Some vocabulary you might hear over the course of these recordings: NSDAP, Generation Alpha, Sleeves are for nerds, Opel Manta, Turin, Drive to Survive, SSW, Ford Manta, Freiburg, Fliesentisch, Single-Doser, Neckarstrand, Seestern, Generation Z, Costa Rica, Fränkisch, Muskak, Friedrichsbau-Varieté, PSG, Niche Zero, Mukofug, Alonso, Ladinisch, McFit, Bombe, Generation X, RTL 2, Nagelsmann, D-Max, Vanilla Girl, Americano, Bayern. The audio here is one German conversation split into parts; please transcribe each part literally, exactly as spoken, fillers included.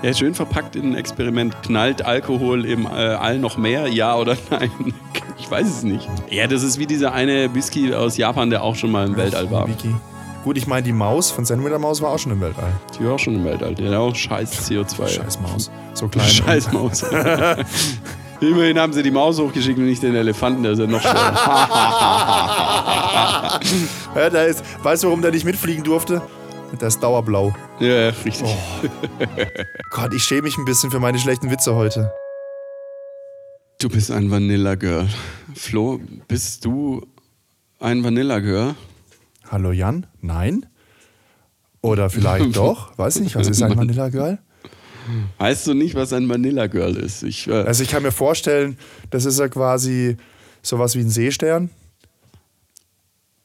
Ja, schön verpackt in ein Experiment. Knallt Alkohol im äh, All noch mehr, ja oder nein? Ich weiß es nicht. Ja, das ist wie dieser eine Whisky aus Japan, der auch schon mal im Weltall war. Wiki. Gut, ich meine, die Maus von Sandwitter Maus war auch schon im Weltall. Die war auch schon im Weltall. Die hat auch scheiß C O zwei. Scheiß Maus. So klein. Scheiß Maus. Immerhin haben sie die Maus hochgeschickt und nicht den Elefanten, der ist ja noch schwerer. Ja, da ist, weißt du, warum der nicht mitfliegen durfte? Der ist dauerblau. Ja, richtig. Oh. Gott, ich schäme mich ein bisschen für meine schlechten Witze heute. Du bist ein Vanilla Girl. Flo, bist du ein Vanilla Girl? Hallo Jan? Nein? Oder vielleicht doch? Weiß nicht, was ist ein Vanilla Girl? Weißt du nicht, was ein Vanilla Girl ist? Ich, äh also ich kann mir vorstellen, das ist ja quasi sowas wie ein Seestern.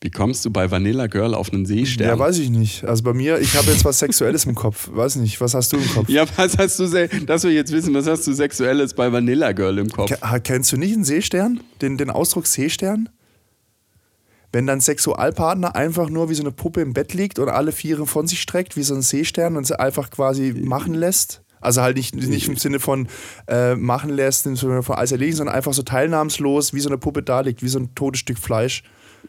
Wie kommst du bei Vanilla Girl auf einen Seestern? Ja, weiß ich nicht. Also bei mir, ich habe jetzt was Sexuelles im Kopf. Weiß nicht, was hast du im Kopf? Ja, was hast du, dass wir jetzt wissen, was hast du Sexuelles bei Vanilla Girl im Kopf? K- kennst du nicht einen Seestern? Den, den Ausdruck Seestern? Wenn dein Sexualpartner einfach nur wie so eine Puppe im Bett liegt und alle Viere von sich streckt, wie so ein Seestern und sie einfach quasi machen lässt. Also halt nicht, nicht im Sinne von äh, machen lässt, im Sinne von alles erledigen, sondern einfach so teilnahmslos, wie so eine Puppe da liegt, wie so ein totes Stück Fleisch.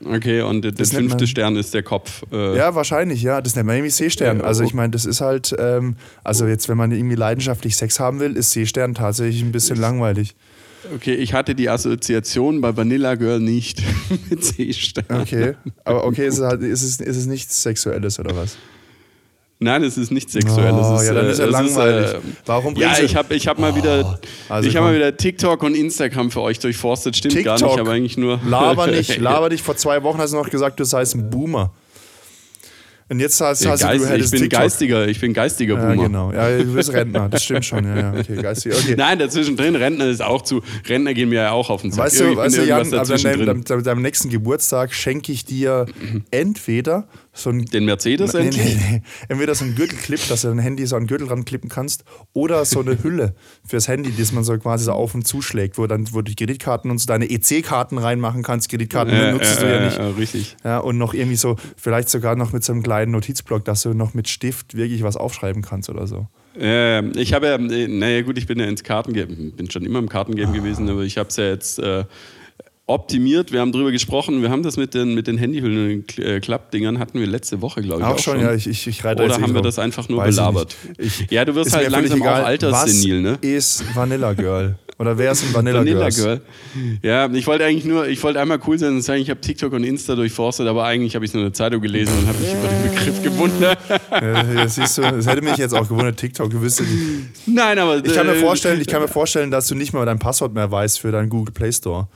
Okay, und der das fünfte man, Stern ist der Kopf. Äh ja, wahrscheinlich, ja. Das nennt man irgendwie Seestern. Also ich meine, das ist halt, ähm, also jetzt, wenn man irgendwie leidenschaftlich Sex haben will, ist Seestern tatsächlich ein bisschen langweilig. Okay, ich hatte die Assoziation bei Vanilla Girl nicht mit Seestern. Okay, aber okay, ist es, halt, ist, es, ist es nichts Sexuelles oder was? Nein, es ist nichts Sexuelles. Oh, es ist, ja, dann ist ja langweilig. Ist, äh, Warum ja, ich habe ich hab oh, mal, wieder, also ich hab mal wieder TikTok und Instagram für euch durchforstet. Stimmt TikTok. Gar nicht, aber eigentlich nur... Laber nicht, laber nicht. Vor zwei Wochen hast du noch gesagt, du seist ein Boomer. Und jetzt hast, ja, hast Geist, du, du ich bin TikTok. geistiger, ich bin geistiger Boomer. Ja, genau. Ja, du bist Rentner, das stimmt schon. Ja, ja, okay, geistig, okay. Nein, dazwischen drin, Rentner ist auch zu. Rentner gehen mir ja auch auf den Sack. Weißt du, weißt du Jan, ab deinem, deinem nächsten Geburtstag schenke ich dir entweder so ein den Mercedes nee, nee, nee. entweder so einen Gürtelclip, dass du dein Handy so an den Gürtel ranklippen kannst, oder so eine Hülle fürs Handy, das man so quasi so auf und zuschlägt, wo dann wo du die Kreditkarten und so deine E C-Karten reinmachen kannst. Kreditkarten äh, nutzt äh, du ja nicht. Äh, richtig. Ja, und noch irgendwie so, vielleicht sogar noch mit so einem kleinen einen Notizblock, dass du noch mit Stift wirklich was aufschreiben kannst oder so. Äh, ich habe ja, naja gut, ich bin ja ins Kartengame, bin schon immer im Kartengame ah. gewesen, aber ich habe es ja jetzt äh, optimiert, wir haben drüber gesprochen, wir haben das mit den, mit den Handyhüllen und Klappdingern hatten wir letzte Woche, glaube ich, auch, auch schon. Ja, ich, ich, ich reite Oder haben wir das einfach nur belabert? Ich, ja, du wirst halt langsam auch alterssenil, ne? Was ist Vanilla Girl? Oder wer ist ein Vanilla, Vanilla Girl? Ja, ich wollte eigentlich nur, ich wollte einmal cool sein und sagen, ich habe TikTok und Insta durchforstet, aber eigentlich habe ich nur eine Zeitung gelesen und habe mich über den Begriff gewundert. Ja, das siehst du, das hätte mich jetzt auch gewundert, TikTok, du wüsstest nicht. Nein, aber... Ich kann mir vorstellen, ich kann mir vorstellen, dass du nicht mal dein Passwort mehr weißt für deinen Google Play Store.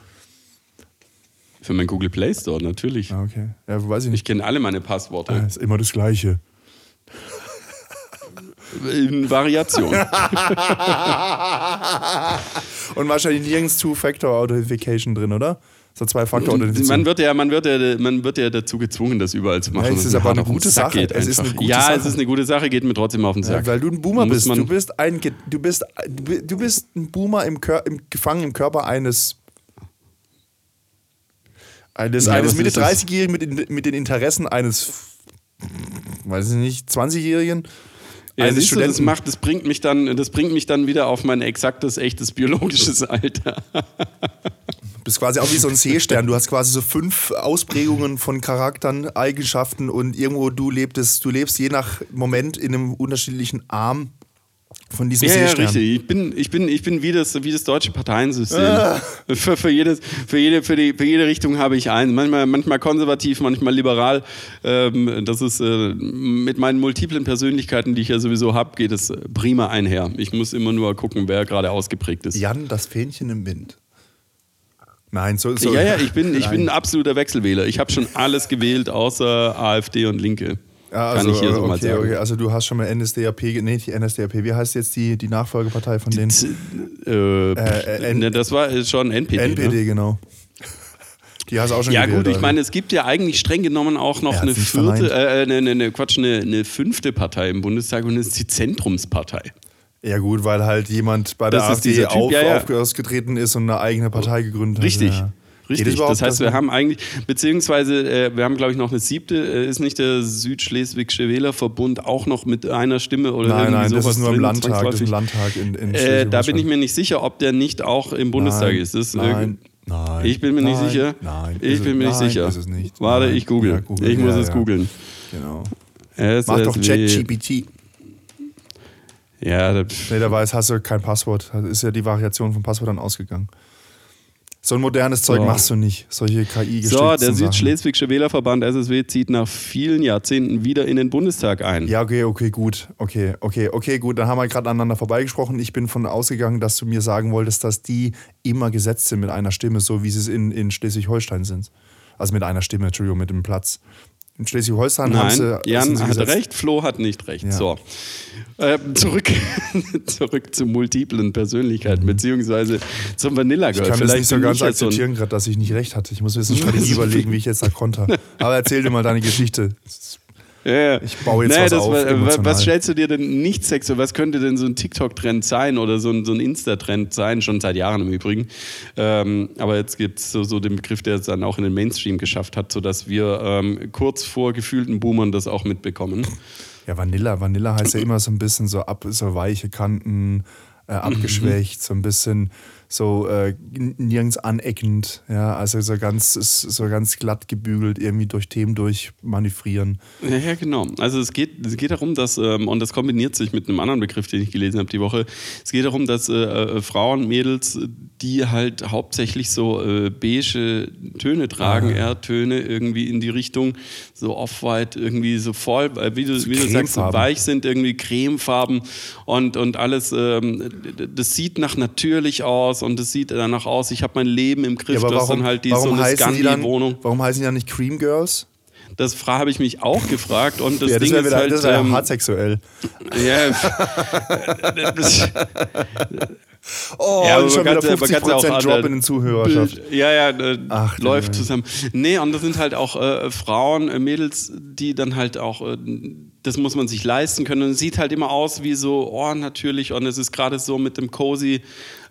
Für meinen Google Play Store, natürlich. Ah, okay. Ja, weiß ich nicht. Ich kenne alle meine Passworte. Ah, ist immer das Gleiche. In Variation. Und wahrscheinlich nirgends Two-Factor-Authentification drin, oder? So Zwei-Faktor-Authentifizierung. Man wird ja, man wird ja, man wird ja dazu gezwungen, das überall zu machen. Ja, es ist aber eine gute Sache. Es ist eine gute ja, Sache. es ist eine gute Sache, geht mir trotzdem auf den Sack. Ja, weil du ein Boomer bist. Du bist ein, du bist, du bist ein Boomer im Kör, im, gefangen im Körper eines... Eines, ja, eines Mitte dreißigjährigen mit, mit den Interessen eines, weiß ich nicht, zwanzigjährigen. Ja, siehst du, das, macht, das, bringt mich dann, das bringt mich dann wieder auf mein exaktes, echtes biologisches Alter. Du bist quasi auch wie so ein Seestern. Du hast quasi so fünf Ausprägungen von Charakteren, Eigenschaften und irgendwo du lebst, du lebst je nach Moment in einem unterschiedlichen Arm von diesem ja, Seestern. Ja, richtig. Ich bin, ich bin, ich bin wie, das, wie das deutsche Parteiensystem. Ah. Für, für, jedes, für, jede, für, die, für jede Richtung habe ich einen. Manchmal, manchmal konservativ, manchmal liberal. Ähm, das ist äh, mit meinen multiplen Persönlichkeiten, die ich ja sowieso habe, geht es prima einher. Ich muss immer nur gucken, wer gerade ausgeprägt ist. Jan, das Fähnchen im Wind. Nein, so ist so. Ja, ja, ich bin, ich bin ein absoluter Wechselwähler. Ich habe schon alles gewählt, außer AfD und Linke. Ja, also, kann ich hier so okay, mal sagen. Okay, also du hast schon mal N S D A P, nee, nicht N S D A P, wie heißt jetzt die, die Nachfolgepartei von denen? Äh, äh, N- das war schon N P D. N P D, ne? Genau. Die hast du auch schon ja gewählt, gut, ich also. meine, es gibt ja eigentlich streng genommen auch noch eine vierte, äh, ne, ne, ne, Quatsch, eine, eine fünfte Partei im Bundestag und das ist die Zentrumspartei. Ja gut, weil halt jemand bei der das AfD ist auf, typ, ja, ja. aufgetreten ist und eine eigene Partei gegründet Richtig. hat. Richtig. Ja. Richtig, das heißt, wir haben eigentlich, beziehungsweise äh, wir haben, glaube ich, noch eine siebte, äh, ist nicht der Südschleswigsche Wählerverbund auch noch mit einer Stimme oder nein, irgendwie nein, sowas das ist nur drin, im Landtag, das ist im Landtag in, in äh, da bin ich mir nicht sicher, ob der nicht auch im Bundestag nein, ist. Das ist nein, nein, ich bin mir nein, nicht sicher. Nein, ich bin mir nein, nicht sicher. Ist es nicht. Warte, nein, ich google. Ja, google. Ich muss ja, es ja. googeln. Genau. S S W. Mach doch Chat G P T. Ja, das nee, da weiß, hast du kein Passwort. Das ist ja die Variation von Passwörtern ausgegangen. So ein modernes Zeug so. Machst du nicht, solche K I-Geschichten. So, der Südschleswigsche Wählerverband S S W zieht nach vielen Jahrzehnten wieder in den Bundestag ein. Ja, okay, okay, gut. Okay, okay, okay, gut. Dann haben wir gerade aneinander vorbeigesprochen. Ich bin von ausgegangen, dass du mir sagen wolltest, dass die immer gesetzt sind mit einer Stimme, so wie sie es in, in Schleswig-Holstein sind. Also mit einer Stimme, Entschuldigung, mit dem Platz. In Schleswig-Holstein Nein, haben sie. Jan sie hat gesetzt. Recht, Flo hat nicht recht. Ja. So. Äh, zurück, zurück zu multiplen Persönlichkeiten, mhm. beziehungsweise zum Vanilla Girl. Ich kann vielleicht das nicht so ganz akzeptieren, gerade, dass ich nicht recht hatte. Ich muss mir jetzt eine Strategie überlegen, wie ich jetzt da konter. Aber erzähl dir mal deine Geschichte. Ja. Ich baue jetzt naja, was das auf. War, was stellst du dir denn nicht sexuell? Was könnte denn so ein TikTok-Trend sein oder so ein, so ein Insta-Trend sein? Schon seit Jahren im Übrigen. Ähm, aber jetzt gibt es so, so den Begriff, der es dann auch in den Mainstream geschafft hat, sodass wir ähm, kurz vor gefühlten Boomern das auch mitbekommen. Ja, Vanilla. Vanilla heißt ja immer so ein bisschen so, ab, so weiche Kanten, äh, abgeschwächt, mhm. so ein bisschen so äh, nirgends aneckend, ja, also so ganz, so ganz glatt gebügelt, irgendwie durch Themen durch manövrieren. Ja, ja, genau. Also es geht, es geht darum, dass, ähm, und das kombiniert sich mit einem anderen Begriff, den ich gelesen habe die Woche, es geht darum, dass äh, äh, Frauen, Mädels, die halt hauptsächlich so äh, beige Töne tragen, ja. Erdtöne irgendwie in die Richtung, so off-white, irgendwie so voll, äh, wie du, so wie du sagst, so weich sind, irgendwie cremefarben und, und alles, ähm, das sieht nach natürlich aus, und es sieht danach aus, ich habe mein Leben im Griff, ja, aber warum, das dann halt die, so eine Scandi-Wohnung. Warum heißen die dann nicht Cream Girls? Das habe ich mich auch gefragt und das, ja, das Ding wieder, ist halt... Das wäre ähm, hart sexuell. Ja. das, oh, ja, aber schon wieder fünfzig Prozent Drop in den Zuhörerschaft. Ja, ja, äh, Ach, läuft nee. zusammen. Nee, und das sind halt auch äh, Frauen, äh, Mädels, die dann halt auch... Äh, das muss man sich leisten können. Und es sieht halt immer aus wie so, oh, natürlich. Und es ist gerade so mit dem cozy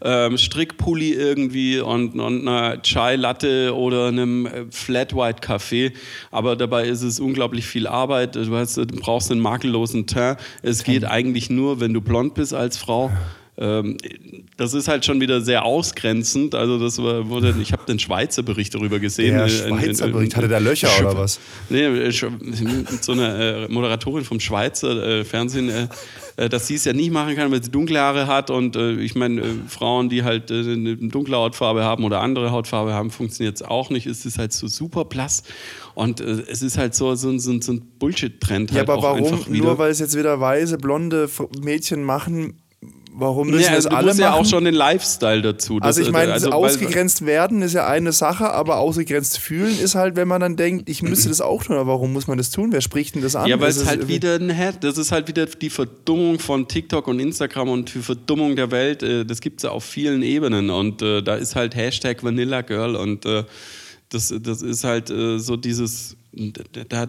ähm, Strickpulli irgendwie und, und einer Chai-Latte oder einem Flat-White-Kaffee. Aber dabei ist es unglaublich viel Arbeit. Du, hast, du brauchst einen makellosen Teint. Es geht eigentlich nur, wenn du blond bist als Frau. Das ist halt schon wieder sehr ausgrenzend. Also das wurde, ich habe den Schweizer Bericht darüber gesehen. Der Schweizer Bericht, hatte der Löcher Sch- oder was? Nee, so eine Moderatorin vom Schweizer Fernsehen, dass sie es ja nicht machen kann, weil sie dunkle Haare hat. Und ich meine, Frauen, die halt eine dunkle Hautfarbe haben oder andere Hautfarbe haben, funktioniert es auch nicht. Es ist halt so super blass. Und es ist halt so, so, so, so ein Bullshit-Trend. Ja, halt aber auch warum? Einfach wieder. Nur weil es jetzt wieder weiße, blonde Mädchen machen... Warum müssen nee, also das alle machen? Ja auch schon den Lifestyle dazu. Also ich meine, also, ausgegrenzt werden ist ja eine Sache, aber ausgegrenzt fühlen ist halt, wenn man dann denkt, ich müsste das auch tun, aber warum muss man das tun? Wer spricht denn das an? Ja, weil es halt wieder ein Head, das ist halt wieder die Verdummung von TikTok und Instagram und die Verdummung der Welt, das gibt es ja auf vielen Ebenen und äh, da ist halt Hashtag Vanilla Girl und äh, das, das ist halt äh, so dieses... Da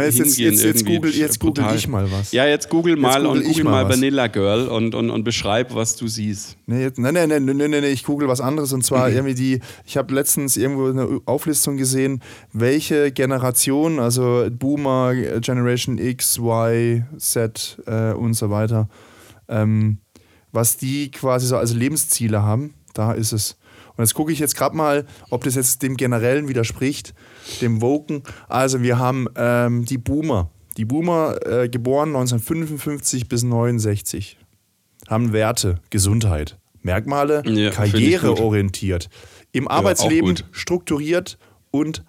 jetzt, jetzt, jetzt, jetzt google, jetzt google ich mal was. Ja, jetzt google mal jetzt google und google mal was. Vanilla Girl und, und, und beschreib, was du siehst. Nee, nein, nein, nein, nein, nein, ich google was anderes und zwar mhm. irgendwie die, ich habe letztens irgendwo eine Auflistung gesehen, welche Generation, also Boomer, Generation X, Y, Z äh, und so weiter, ähm, was die quasi so als Lebensziele haben, da ist es. Und jetzt gucke ich jetzt gerade mal, ob das jetzt dem Generellen widerspricht, dem Woken. Also wir haben ähm, die Boomer. Die Boomer, äh, geboren neunzehnhundertfünfundfünfzig bis neunzehnhundertneunundsechzig, haben Werte, Gesundheit, Merkmale, ja, karriereorientiert, im Arbeitsleben ja, strukturiert und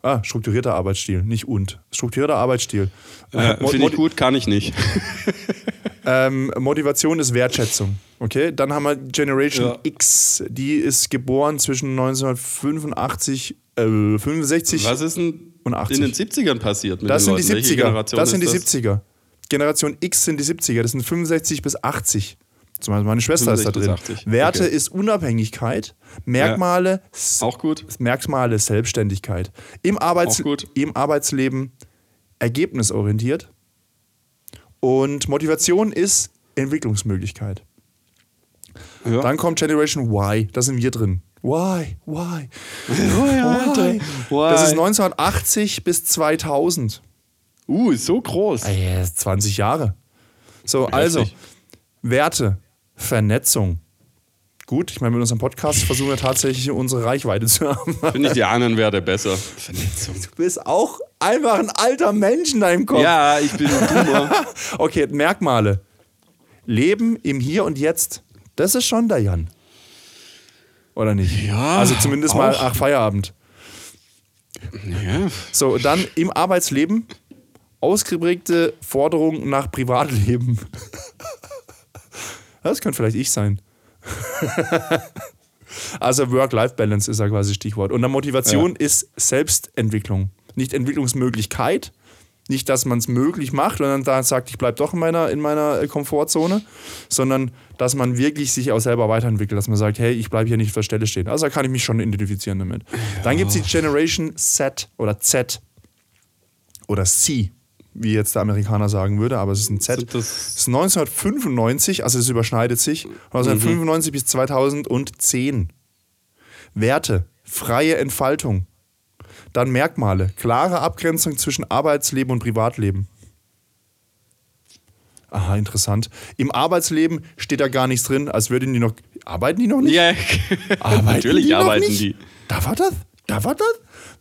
Ah, strukturierter Arbeitsstil, nicht und. Strukturierter Arbeitsstil. Äh, Mo- Finde ich gut, kann ich nicht. ähm, Motivation ist Wertschätzung. Okay, dann haben wir Generation ja. X. Die ist geboren zwischen neunzehnhundertfünfundachtzig, äh, fünfundsechzig Was ist denn und achtzig in den siebzigern passiert? Mit das den sind Leuten? Die siebziger. Das sind die das? siebziger. Generation X sind die siebziger. Das sind fünfundsechzig bis achtzig. Zum Beispiel meine Schwester ist da drin. Werte okay. ist Unabhängigkeit, Merkmale, ja. auch gut. Merkmale Selbstständigkeit. Im, Arbeits- auch gut. Im Arbeitsleben ergebnisorientiert und Motivation ist Entwicklungsmöglichkeit. Ja. Dann kommt Generation Y, da sind wir drin. Why? Why? Why? Why? Das ist neunzehnhundertachtzig bis zweitausend. Uh, ist so groß. Yeah, zwanzig Jahre. So, also, Werte, Vernetzung. Gut, ich meine, mit unserem Podcast versuchen wir tatsächlich, unsere Reichweite zu haben. Finde ich die anderen Werte besser. Vernetzung. Du bist auch einfach ein alter Mensch in deinem Kopf. Ja, ich bin ein Boomer. Okay, Merkmale. Leben im Hier und Jetzt. Das ist schon der Jan. Oder nicht? Ja. Also zumindest auch. Mal nach Feierabend. Ja. So, dann im Arbeitsleben ausgeprägte Forderungen nach Privatleben. Das könnte vielleicht ich sein. Also Work-Life-Balance ist ja quasi Stichwort. Und dann Motivation ja. ist Selbstentwicklung. Nicht Entwicklungsmöglichkeit, nicht, dass man es möglich macht und dann, dann sagt, ich bleibe doch in meiner, in meiner Komfortzone, sondern dass man wirklich sich auch selber weiterentwickelt, dass man sagt, hey, ich bleibe hier nicht auf der Stelle stehen. Also da kann ich mich schon identifizieren damit. Ja. Dann gibt es die Generation Z oder Z oder C, wie jetzt der Amerikaner sagen würde, aber es ist ein Z. Das, das ist neunzehnhundertfünfundneunzig, also es überschneidet sich, neunzehnhundertfünfundneunzig mhm. bis zweitausendzehn. Werte, freie Entfaltung. Dann Merkmale, klare Abgrenzung zwischen Arbeitsleben und Privatleben. Aha, interessant. Im Arbeitsleben steht da gar nichts drin, als würden die noch... Arbeiten die noch nicht? Ja, arbeiten natürlich die arbeiten nicht? die. Da war das? Da war das?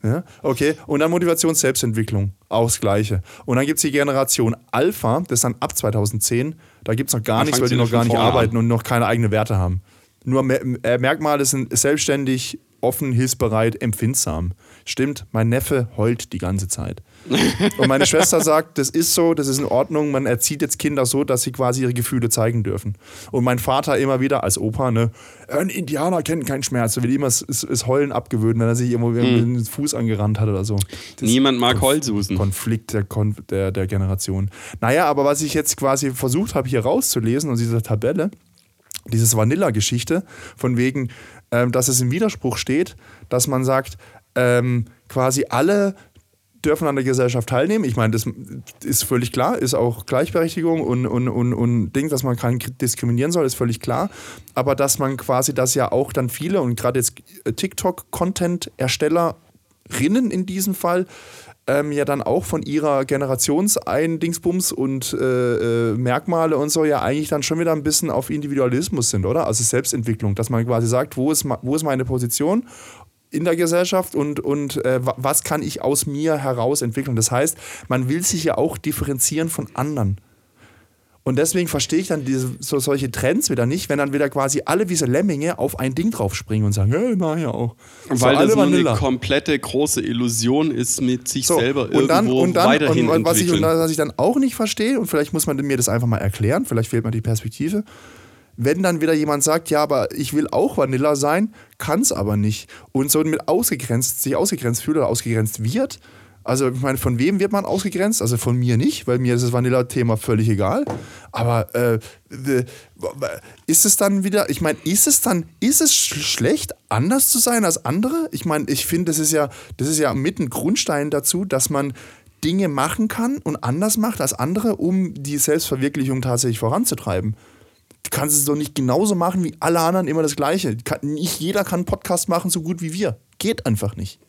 Ja, okay, und dann Motivation, Selbstentwicklung, auch das Gleiche. Und dann gibt es die Generation Alpha, das ist dann ab zweitausendzehn, da gibt es noch gar dann nichts, weil die noch gar nicht arbeiten an. Und noch keine eigenen Werte haben. Nur Merkmale sind selbstständig, offen, hilfsbereit, empfindsam. Stimmt, mein Neffe heult die ganze Zeit. Und meine Schwester sagt, das ist so, das ist in Ordnung, man erzieht jetzt Kinder so, dass sie quasi ihre Gefühle zeigen dürfen. Und mein Vater immer wieder als Opa, ne, ein Indianer kennt keinen Schmerz, er will immer das, das Heulen abgewöhnen, wenn er sich irgendwo hm. den Fuß angerannt hat oder so. Das Niemand mag Heulsusen. Konflikt der, Konf- der, der Generation. Naja, aber was ich jetzt quasi versucht habe, hier rauszulesen aus dieser Tabelle, dieses Vanilla-Geschichte, von wegen, ähm, dass es im Widerspruch steht, dass man sagt, ähm, quasi alle dürfen an der Gesellschaft teilnehmen. Ich meine, das ist völlig klar, ist auch Gleichberechtigung und, und, und, und Ding, dass man keinen diskriminieren soll, ist völlig klar. Aber dass man quasi, dass ja auch dann viele und gerade jetzt TikTok-Content-Erstellerinnen in diesem Fall ähm, ja dann auch von ihrer Generationseindingsbums und äh, äh, Merkmale und so ja eigentlich dann schon wieder ein bisschen auf Individualismus sind, oder? Also Selbstentwicklung, dass man quasi sagt, wo ist, wo ist meine Position in der Gesellschaft und, und äh, was kann ich aus mir heraus entwickeln. Das heißt, man will sich ja auch differenzieren von anderen. Und deswegen verstehe ich dann diese, so, solche Trends wieder nicht, wenn dann wieder quasi alle wie so Lemminge auf ein Ding draufspringen und sagen, hey, mach ich auch. Und weil so das nur Vanilla. Eine komplette große Illusion ist, mit sich so, selber und irgendwo und dann, weiterhin und, und was entwickeln. Ich, und was ich dann auch nicht verstehe, und vielleicht muss man mir das einfach mal erklären, vielleicht fehlt mir die Perspektive, wenn dann wieder jemand sagt, ja, aber ich will auch Vanilla sein, kann es aber nicht. Und so mit ausgegrenzt, sich ausgegrenzt fühlt oder ausgegrenzt wird. Also ich meine, von wem wird man ausgegrenzt? Also von mir nicht, weil mir ist das Vanilla-Thema völlig egal. Aber äh, ist es dann wieder, ich meine, ist es dann, ist es schlecht, anders zu sein als andere? Ich meine, ich finde, das ist ja, das ist ja mit ein Grundstein dazu, dass man Dinge machen kann und anders macht als andere, um die Selbstverwirklichung tatsächlich voranzutreiben. Du kannst es doch nicht genauso machen wie alle anderen, immer das Gleiche. Nicht jeder kann einen Podcast machen, so gut wie wir. Geht einfach nicht.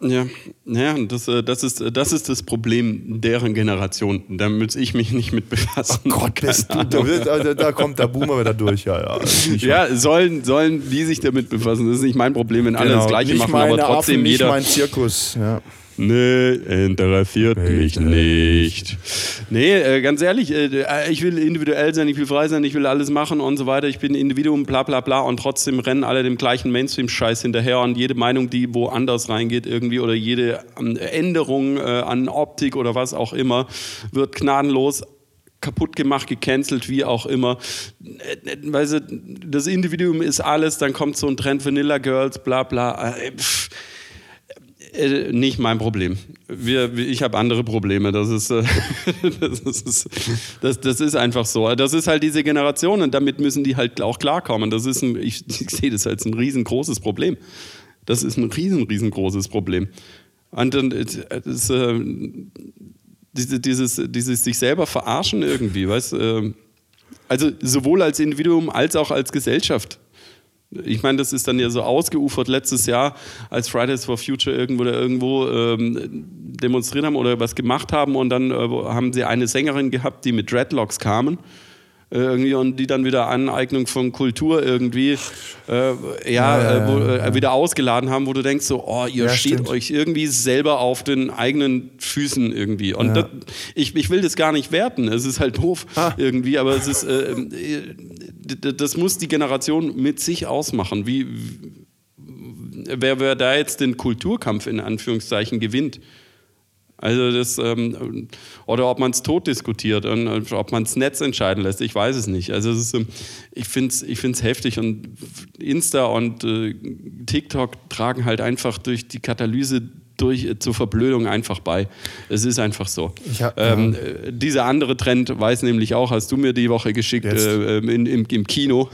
Ja, ja das, das, ist, das ist das Problem deren Generation. Da muss ich mich nicht mit befassen. Oh Gott, bist du, da, da kommt der Boomer wieder durch. Ja, ja. ja sollen, sollen die sich damit befassen. Das ist nicht mein Problem, wenn alle genau. das Gleiche nicht machen, aber trotzdem Affen, jeder... Nicht mein Zirkus, ja. Nee, interessiert mich nicht. Nee, ganz ehrlich, ich will individuell sein, ich will frei sein, ich will alles machen und so weiter. Ich bin ein Individuum, bla bla bla. Und trotzdem rennen alle dem gleichen Mainstream-Scheiß hinterher. Und jede Meinung, die woanders reingeht irgendwie oder jede Änderung an Optik oder was auch immer, wird gnadenlos kaputt gemacht, gecancelt, wie auch immer. Weißt du, das Individuum ist alles, dann kommt so ein Trend Vanilla Girls, bla bla. Pff. Äh, nicht mein Problem. Wir, ich habe andere Probleme. Das ist, äh, das, ist, das, das ist einfach so. Das ist halt diese Generation und damit müssen die halt auch klarkommen. Das ist ein, ich, ich sehe das als ein riesengroßes Problem. Das ist ein riesen, riesengroßes Problem. Und dann ist äh, dieses, dieses sich selber verarschen irgendwie, weißt? Also sowohl als Individuum als auch als Gesellschaft. Ich meine, das ist dann ja so ausgeufert letztes Jahr, als Fridays for Future irgendwo oder irgendwo ähm, demonstriert haben oder was gemacht haben und dann äh, haben sie eine Sängerin gehabt, die mit Dreadlocks kamen. Irgendwie und die dann wieder Aneignung von Kultur irgendwie äh, ja, ja, äh, wo, äh, ja. wieder ausgeladen haben, wo du denkst so, oh, ihr ja, steht stimmt. euch irgendwie selber auf den eigenen Füßen irgendwie. Und ja. das, ich, ich will das gar nicht werten, es ist halt doof ah. irgendwie, aber es ist, äh, das muss die Generation mit sich ausmachen. Wie, wer, wer da jetzt den Kulturkampf in Anführungszeichen gewinnt. Also das, ähm, oder ob man es tot diskutiert und ob man es Netz entscheiden lässt, ich weiß es nicht. Also es ist, ähm, ich finde es ich find's heftig und Insta und äh, TikTok tragen halt einfach durch die Katalyse durch äh, zur Verblödung einfach bei. Es ist einfach so. Ich hab, ähm, ja. Dieser andere Trend weiß nämlich auch, hast du mir die Woche geschickt äh, in, im, im Kino,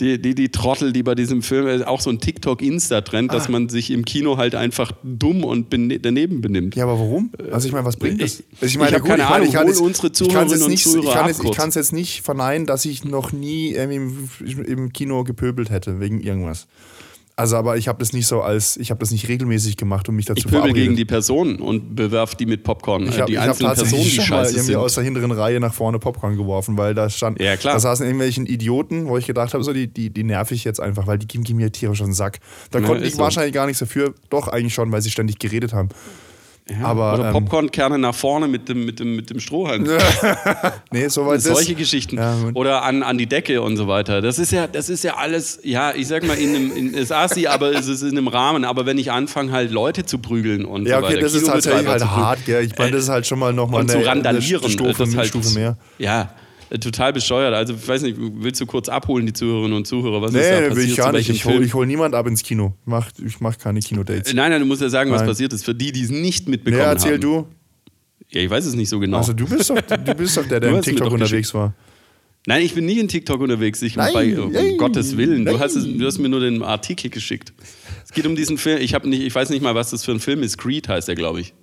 die, die, die Trottel, die bei diesem Film, äh, auch so ein TikTok-Insta-Trend, ah. dass man sich im Kino halt einfach dumm und bene- daneben benimmt. Ja, aber warum? Also ich meine, was bringt das? Ich, ich habe keine ich Ahnung, meine, ich hol unsere Zuhörerinnen und Zuhörer ab. Ich kann es jetzt nicht verneinen, dass ich noch nie im, im Kino gepöbelt hätte wegen irgendwas. Also, aber ich habe das nicht so als, ich habe das nicht regelmäßig gemacht und mich dazu verabredet. Ich pöbel gegen die Personen und bewerf die mit Popcorn. Ich hab, die ich einzelnen hab Personen, die scheiße sind. Ich habe aus der hinteren Reihe nach vorne Popcorn geworfen, weil da stand, ja, da saßen irgendwelche Idioten, wo ich gedacht habe, so, die, die, die nerv ich jetzt einfach, weil die geben mir tierisch auf den Sack. Da ja, konnten die so. wahrscheinlich gar nichts dafür, doch eigentlich schon, weil sie ständig geredet haben. Ja, aber, oder ähm, Popcornkerne nach vorne mit dem, mit dem, mit dem Strohhalm. nee, soweit Solche ist. Geschichten. Ja, oder an, an die Decke und so weiter. Das ist ja, das ist ja alles, ja, ich sag mal, in einem, in, es assi, aber es ist in einem Rahmen. Aber wenn ich anfange, halt Leute zu prügeln und ja, so okay, weiter. Ja, okay, das ist tatsächlich halt hart, gell. Ich meine, das ist halt schon mal nochmal eine, eine Stufe, das halt, Stufe mehr. Ja. Total bescheuert. Also, ich weiß nicht, willst du kurz abholen, die Zuhörerinnen und Zuhörer? Was nee, ist da passiert? Will ich gar nicht. Ich hole hol niemanden ab ins Kino. Mach, ich mache keine Kinodates. Nein, nein, du musst ja sagen, nein. was passiert ist. Für die, die es nicht mitbekommen haben. Ja, erzähl haben. du. Ja, ich weiß es nicht so genau. Also, du bist doch, du bist doch der, der in TikTok unterwegs war. Nein, ich bin nie in TikTok unterwegs. Ich nein, bei, um nein, Gottes Willen. Du hast, es, du hast mir nur den Artikel geschickt. Es geht um diesen Film. Ich, nicht, ich weiß nicht mal, was das für ein Film ist. Creed heißt der, glaube ich.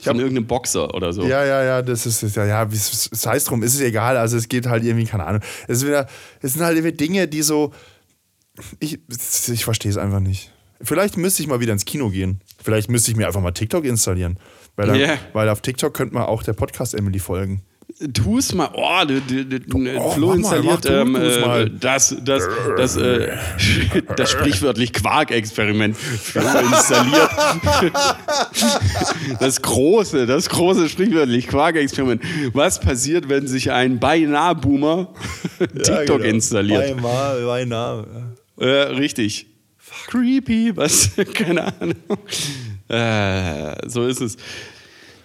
Ich habe irgendeinen Boxer oder so. Ja, ja, ja, das ist, ja, ja, es heißt drum, ist es egal, also es geht halt irgendwie, keine Ahnung. Es, wieder, es sind halt irgendwie Dinge, die so, ich, ich verstehe es einfach nicht. Vielleicht müsste ich mal wieder ins Kino gehen. Vielleicht müsste ich mir einfach mal TikTok installieren. Weil, dann, yeah. weil auf TikTok könnte man auch der Podcast-Emily folgen. Tu es mal. Oh, du, du, du, oh Flo installiert mal, ähm, du, mal. das, das, das, äh, das sprichwörtlich Quark-Experiment. Flo installiert das große, das große sprichwörtlich Quark-Experiment. Was passiert, wenn sich ein beinahe Boomer TikTok ja, genau. installiert? Beinahe, beinahe. Äh, richtig. Fuck. Creepy, was? Keine Ahnung. Äh, so ist es.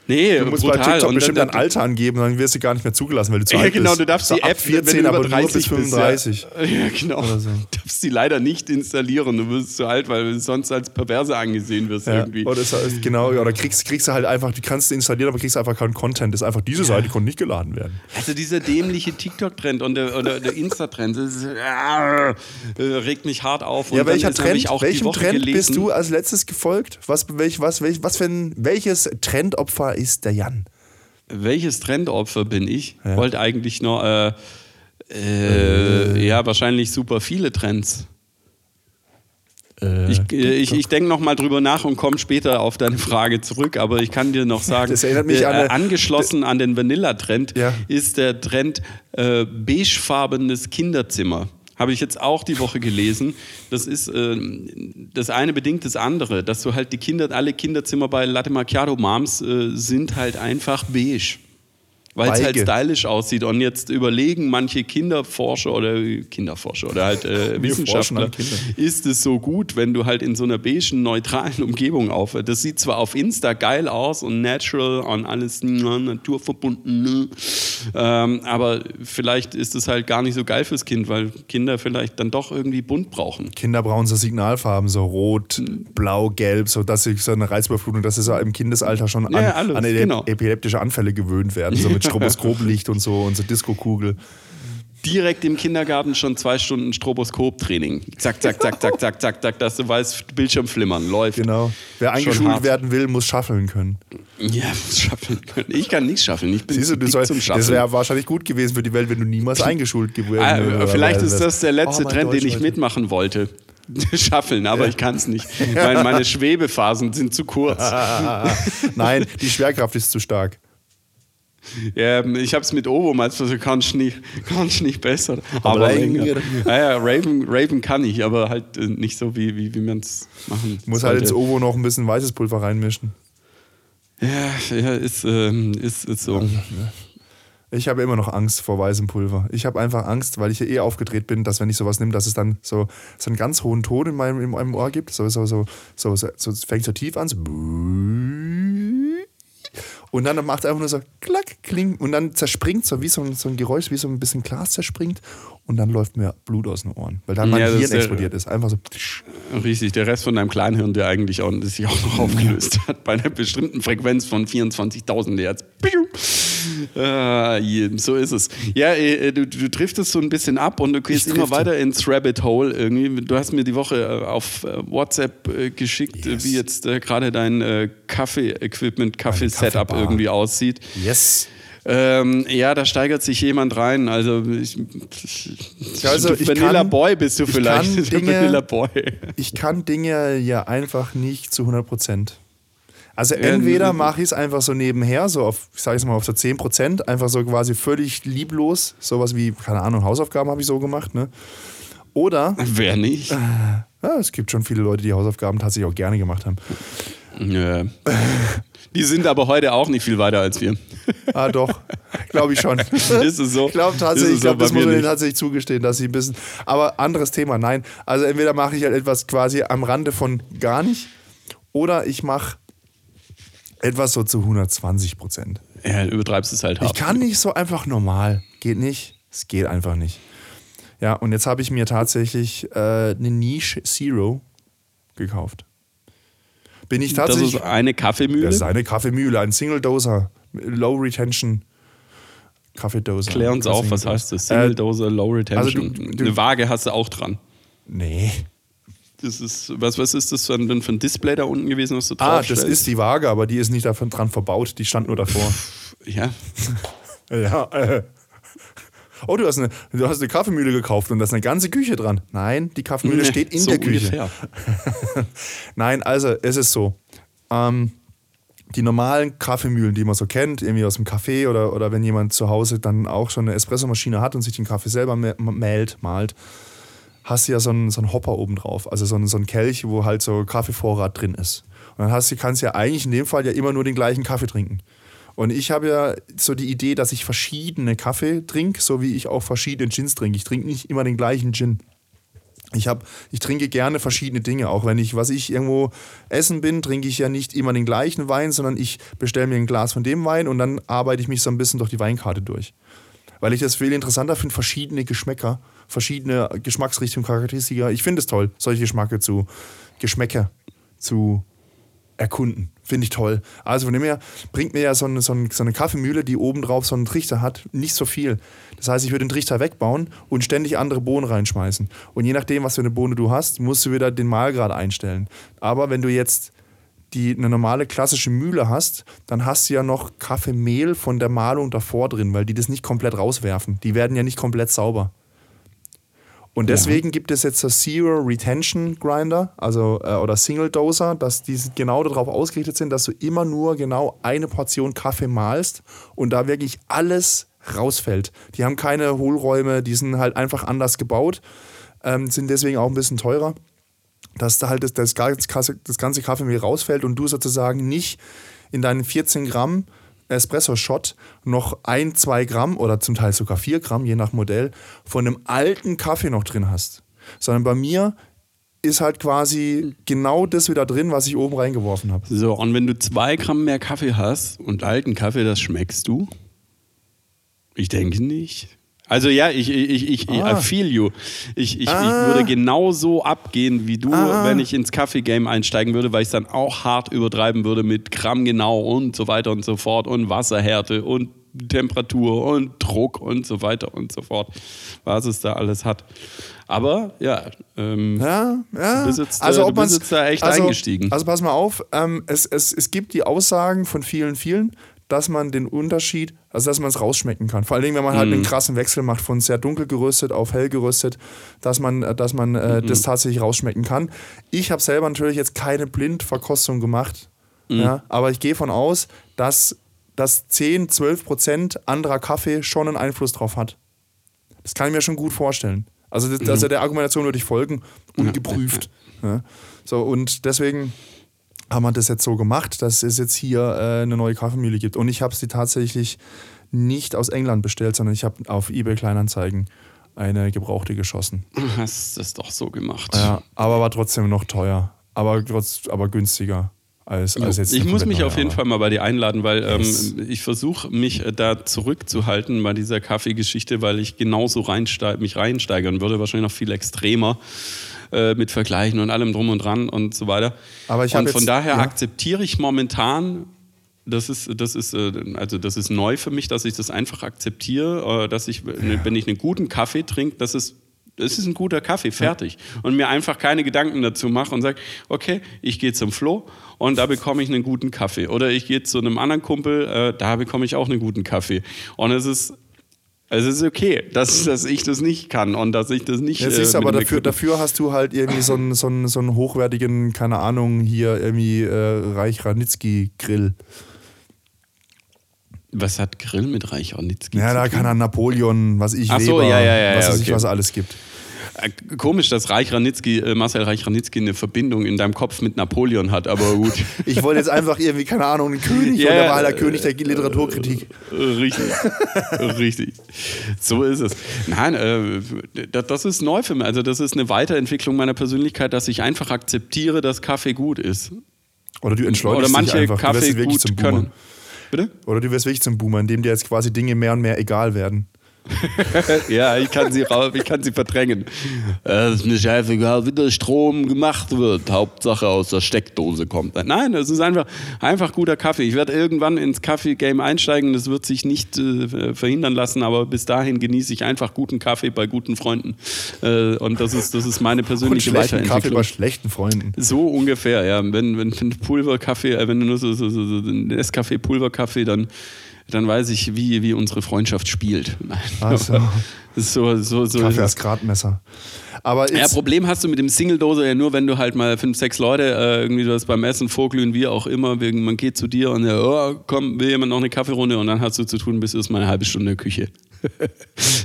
Nee, du musst brutal. bei TikTok und bestimmt dann, dann, ein Alter angeben, dann wirst du gar nicht mehr zugelassen, weil du zu ja, alt genau, bist. Ja genau, du darfst so die App, vierzehn, wenn du über dreißig aber nur bis fünfunddreißig. Bist, ja. ja genau, du so. darfst sie leider nicht installieren, du wirst zu alt, weil du sonst als Perverse angesehen wirst ja. irgendwie. Oder, ist, genau, oder kriegst, kriegst du halt einfach, du kannst sie installieren, aber kriegst einfach keinen Content, das ist einfach, diese Seite konnte nicht geladen werden. Also dieser dämliche TikTok-Trend und der, oder der Insta-Trend, das ist, äh, regt mich hart auf. Und ja, welcher Trend, ich auch welchem Trend gelesen, bist du als letztes gefolgt? Was, welch, was, welch, was für ein, welches Trendopfer ist der Jan? Welches Trendopfer bin ich? Ja. Wollte eigentlich noch, äh, äh, äh. ja, wahrscheinlich super viele Trends. Äh, ich ich, ich denke noch mal drüber nach und komme später auf deine Frage zurück, aber ich kann dir noch sagen, das erinnert mich äh, an, angeschlossen d- an den Vanilla-Trend ja. ist der Trend äh, beigefarbenes Kinderzimmer. Habe ich jetzt auch die Woche gelesen. Das ist, äh, das eine bedingt das andere, dass du halt die Kinder, alle Kinderzimmer bei Latte Macchiato Moms äh, sind halt einfach beige. Weil es halt stylisch aussieht. Und jetzt überlegen manche Kinderforscher oder Kinderforscher oder halt äh, Wissenschaftler, ist es so gut, wenn du halt in so einer beigen, neutralen Umgebung auf. Das sieht zwar auf Insta geil aus und natural und alles naturverbunden, ähm, aber vielleicht ist es halt gar nicht so geil fürs Kind, weil Kinder vielleicht dann doch irgendwie bunt brauchen. Kinder brauchen so Signalfarben, so rot, mhm. blau, gelb, so dass sich so eine Reizüberflutung, dass sie so im Kindesalter schon an, ja, alles, an ep- genau. epileptische Anfälle gewöhnt werden, so mit Stroboskoplicht und so, unsere Disco-Kugel. direkt im Kindergarten schon zwei Stunden Stroboskop-Training. Zack, zack, zack, zack, zack, zack, zack, dass du weißt, Bildschirm flimmern, läuft. Genau. Wer eingeschult werden will, muss schaffeln können. Ja, muss schaffeln können. Ich kann nichts schaffeln. Ich bin Siehst du, du soll, zum Schaffeln. Das wäre wahrscheinlich gut gewesen für die Welt, wenn du niemals eingeschult gewesen wärst. Ah, vielleicht ist das der letzte oh, Trend, Deutsch, den ich mitmachen wollte. Schaffeln, aber ja. ich kann es nicht. Meine, meine Schwebephasen sind zu kurz. Ah, ah, ah. Nein, die Schwerkraft ist zu stark. Ja, ich habe es mit Ovo mal versucht, kannst nicht, kannst nicht besser. Aber, aber länger. Ja, ja, Raven, Raven kann ich, aber halt nicht so, wie, wie, wie man es machen muss sollte. Halt ins Ovo noch ein bisschen weißes Pulver reinmischen. Ja, ja ist, ähm, ist, ist so. Ich habe immer noch Angst vor weißem Pulver. Ich habe einfach Angst, weil ich ja eh aufgedreht bin, dass wenn ich sowas nehme, dass es dann so, so einen ganz hohen Ton in meinem, in meinem Ohr gibt. So, so, so, so, so, so fängt so tief an. So. Und dann macht es einfach nur so klack, kling und dann zerspringt so wie so ein, so ein Geräusch, wie so ein bisschen Glas zerspringt und dann läuft mir Blut aus den Ohren, weil dann mein ja, Hirn ist explodiert ist. Einfach so. Riesig, der Rest von deinem Kleinhirn, der eigentlich auch, das sich auch noch aufgelöst hat, bei einer bestimmten Frequenz von vierundzwanzigtausend Hertz. Äh, so ist es. Ja, äh, du, du driftest so ein bisschen ab und du gehst immer weiter ins Rabbit Hole irgendwie. Du hast mir die Woche auf WhatsApp äh, geschickt, yes. wie jetzt äh, gerade dein äh, Kaffee-Equipment, Kaffee-Setup irgendwie aussieht. Yes. Ähm, ja, da steigert sich jemand rein. Also, ich, ich, also ich Vanilla kann, Boy bist du vielleicht. Ich kann Dinge, Vanilla Boy. Ich kann Dinge ja einfach nicht zu hundert Prozent. Also entweder mache ich es einfach so nebenher, so auf, ich sage es mal, auf so zehn Prozent, einfach so quasi völlig lieblos, sowas wie, keine Ahnung, Hausaufgaben habe ich so gemacht, ne? Oder... Wer nicht? Äh, ja, es gibt schon viele Leute, die Hausaufgaben tatsächlich auch gerne gemacht haben. Ja. Die sind aber heute auch nicht viel weiter als wir. Ah doch, glaube ich schon. Ist es so? Ich glaube tatsächlich, so glaub, das muss man denen tatsächlich zugestehen, dass sie ein bisschen... Aber anderes Thema, nein. Also entweder mache ich halt etwas quasi am Rande von gar nicht, oder ich mache... Etwas so zu hundertzwanzig Prozent. Ja, übertreibst es halt hart. Ich kann nicht so einfach normal. Geht nicht. Es geht einfach nicht. Ja, und jetzt habe ich mir tatsächlich äh, eine Niche Zero gekauft. Bin ich tatsächlich. Das ist eine Kaffeemühle? Das ist eine Kaffeemühle, ein Single-Doser. Low Retention Kaffeedoser. Klär uns auf, was heißt das? Single-Doser, äh, Low Retention. Also du, du, eine Waage hast du auch dran. Nee. Das ist, was, was ist das für ein, für ein Display da unten gewesen, was du drauf Ah, stellst? Das ist die Waage, aber die ist nicht davon dran verbaut, die stand nur davor. Ja. ja. Äh. Oh, du hast, eine, du hast eine Kaffeemühle gekauft und da ist eine ganze Küche dran. Nein, die Kaffeemühle nee, steht in so der Küche. Nein, also es ist so. Ähm, die normalen Kaffeemühlen, die man so kennt, irgendwie aus dem Café oder, oder wenn jemand zu Hause dann auch schon eine Espressomaschine hat und sich den Kaffee selber mählt, malt, hast du ja so einen, so einen Hopper oben drauf, also so einen, so einen Kelch, wo halt so Kaffeevorrat drin ist. Und dann hast du, kannst du ja eigentlich in dem Fall ja immer nur den gleichen Kaffee trinken. Und ich habe ja so die Idee, dass ich verschiedene Kaffee trinke, so wie ich auch verschiedene Gins trinke. Ich trinke nicht immer den gleichen Gin. Ich, hab, ich trinke gerne verschiedene Dinge, auch wenn ich, was ich irgendwo essen bin, trinke ich ja nicht immer den gleichen Wein, sondern ich bestelle mir ein Glas von dem Wein und dann arbeite ich mich so ein bisschen durch die Weinkarte durch. Weil ich das viel interessanter finde, verschiedene Geschmäcker, verschiedene Geschmacksrichtungen, Charakteristika. Ich finde es toll, solche Geschmäcker zu, Geschmäcker zu erkunden. Finde ich toll. Also von dem her bringt mir ja so eine, so eine, so eine Kaffeemühle, die obendrauf so einen Trichter hat, nicht so viel. Das heißt, ich würde den Trichter wegbauen und ständig andere Bohnen reinschmeißen. Und je nachdem, was für eine Bohne du hast, musst du wieder den Mahlgrad einstellen. Aber wenn du jetzt die eine normale klassische Mühle hast, dann hast du ja noch Kaffeemehl von der Mahlung davor drin, weil die das nicht komplett rauswerfen. Die werden ja nicht komplett sauber. Und deswegen ja. gibt es jetzt das Zero Retention Grinder, also äh, oder Single Doser, dass die genau darauf ausgerichtet sind, dass du immer nur genau eine Portion Kaffee mahlst und da wirklich alles rausfällt. Die haben keine Hohlräume, die sind halt einfach anders gebaut, ähm, sind deswegen auch ein bisschen teurer, dass da halt das, das, das ganze Kaffeemehl rausfällt und du sozusagen nicht in deinen vierzehn Gramm Espresso-Shot noch ein, zwei Gramm oder zum Teil sogar vier Gramm, je nach Modell, von einem alten Kaffee noch drin hast. Sondern bei mir ist halt quasi genau das wieder drin, was ich oben reingeworfen habe. So, und wenn du zwei Gramm mehr Kaffee hast und alten Kaffee, das schmeckst du? Ich denke nicht. Also ja, ich, ich, ich, ich ah. I feel you. Ich, ich, ah. ich würde genauso abgehen wie du, ah. wenn ich ins Kaffee-Game einsteigen würde, weil ich es dann auch hart übertreiben würde mit Gramm genau und so weiter und so fort und Wasserhärte und Temperatur und Druck und so weiter und so fort, was es da alles hat. Aber ja, ähm, ja, ja. Du bist jetzt, also, du bist jetzt da echt also, eingestiegen. Also pass mal auf, ähm, es, es, es gibt die Aussagen von vielen, vielen, dass man den Unterschied, also dass man es rausschmecken kann. Vor allen Dingen, wenn man halt mm. einen krassen Wechsel macht von sehr dunkel geröstet auf hell geröstet, dass man, dass man äh, mm. das tatsächlich rausschmecken kann. Ich habe selber natürlich jetzt keine Blindverkostung gemacht, mm. ja, aber ich gehe von aus, dass, dass zehn, zwölf Prozent anderer Kaffee schon einen Einfluss drauf hat. Das kann ich mir schon gut vorstellen. Also, das, mm. also der Argumentation würde ich folgen, ungeprüft. Ja. Ja. So, und deswegen haben wir das jetzt so gemacht, dass es jetzt hier äh, eine neue Kaffeemühle gibt. Und ich habe sie tatsächlich nicht aus England bestellt, sondern ich habe auf eBay Kleinanzeigen eine gebrauchte geschossen. Hast das doch so gemacht. Ja, aber war trotzdem noch teuer, aber, trotz, aber günstiger. Als, als jetzt ich muss mich neu, auf jeden Fall mal bei dir einladen, weil yes. ähm, ich versuche mich da zurückzuhalten bei dieser Kaffeegeschichte, weil ich genauso reinste- mich reinsteigern würde, wahrscheinlich noch viel extremer äh, mit Vergleichen und allem drum und dran und so weiter. Aber ich und von jetzt, daher ja. akzeptiere ich momentan, das ist, das ist, also das ist neu für mich, dass ich das einfach akzeptiere, dass ich, ja. wenn ich einen guten Kaffee trinke, dass es es ist ein guter Kaffee, fertig. Und mir einfach keine Gedanken dazu mache und sage, okay, ich gehe zum Flo und da bekomme ich einen guten Kaffee. Oder ich gehe zu einem anderen Kumpel, äh, da bekomme ich auch einen guten Kaffee. Und es ist, es ist okay, dass, dass ich das nicht kann und dass ich das nicht... Ja, siehst äh, aber dafür, dafür hast du halt irgendwie so einen, so einen, so einen hochwertigen, keine Ahnung, hier irgendwie äh, Reich-Ranitzky-Grill. Was hat Grill mit Rätoromanisch? Ja, da kann er Napoleon, was ich Ach so, Weber, ja, ja, ja, was es okay. was alles gibt. Komisch, dass äh, Marcel Reich-Ranitzky eine Verbindung in deinem Kopf mit Napoleon hat, aber gut. Ich wollte jetzt einfach irgendwie, keine Ahnung, einen König yeah, und der war halt der äh, König der Literaturkritik. Richtig, richtig. So ist es. Nein, äh, das, das ist neu für mich. Also das ist eine Weiterentwicklung meiner Persönlichkeit, dass ich einfach akzeptiere, dass Kaffee gut ist. Oder du entschleunigst Oder manche dich einfach. Kaffee du gut können. Bitte? Oder du wirst wirklich zum Boomer, indem dir jetzt quasi Dinge mehr und mehr egal werden. Ja, ich kann sie rauf, ich kann sie verdrängen. Es ist mir scheißegal, wie der Strom gemacht wird. Hauptsache aus der Steckdose kommt. Nein, es ist einfach, einfach guter Kaffee. Ich werde irgendwann ins Kaffee-Game einsteigen. Das wird sich nicht äh, verhindern lassen, aber bis dahin genieße ich einfach guten Kaffee bei guten Freunden. Äh, und das ist, das ist meine persönliche und Weiterentwicklung. Kaffee bei schlechten Freunden. So ungefähr, ja. Wenn, wenn, wenn Pulverkaffee, äh, wenn du nur so, so, so, so Esskaffee, Pulverkaffee, dann dann weiß ich, wie, wie unsere Freundschaft spielt. Also. So, so, so. Kaffee als Gradmesser. Aber ja, Problem hast du mit dem Single-Doser ja nur, wenn du halt mal fünf, sechs Leute äh, irgendwie das beim Essen vorglühen, wie auch immer, wegen, man geht zu dir und ja, oh, komm, will jemand noch eine Kaffeerunde und dann hast du zu tun, bist erst mal eine halbe Stunde in der Küche.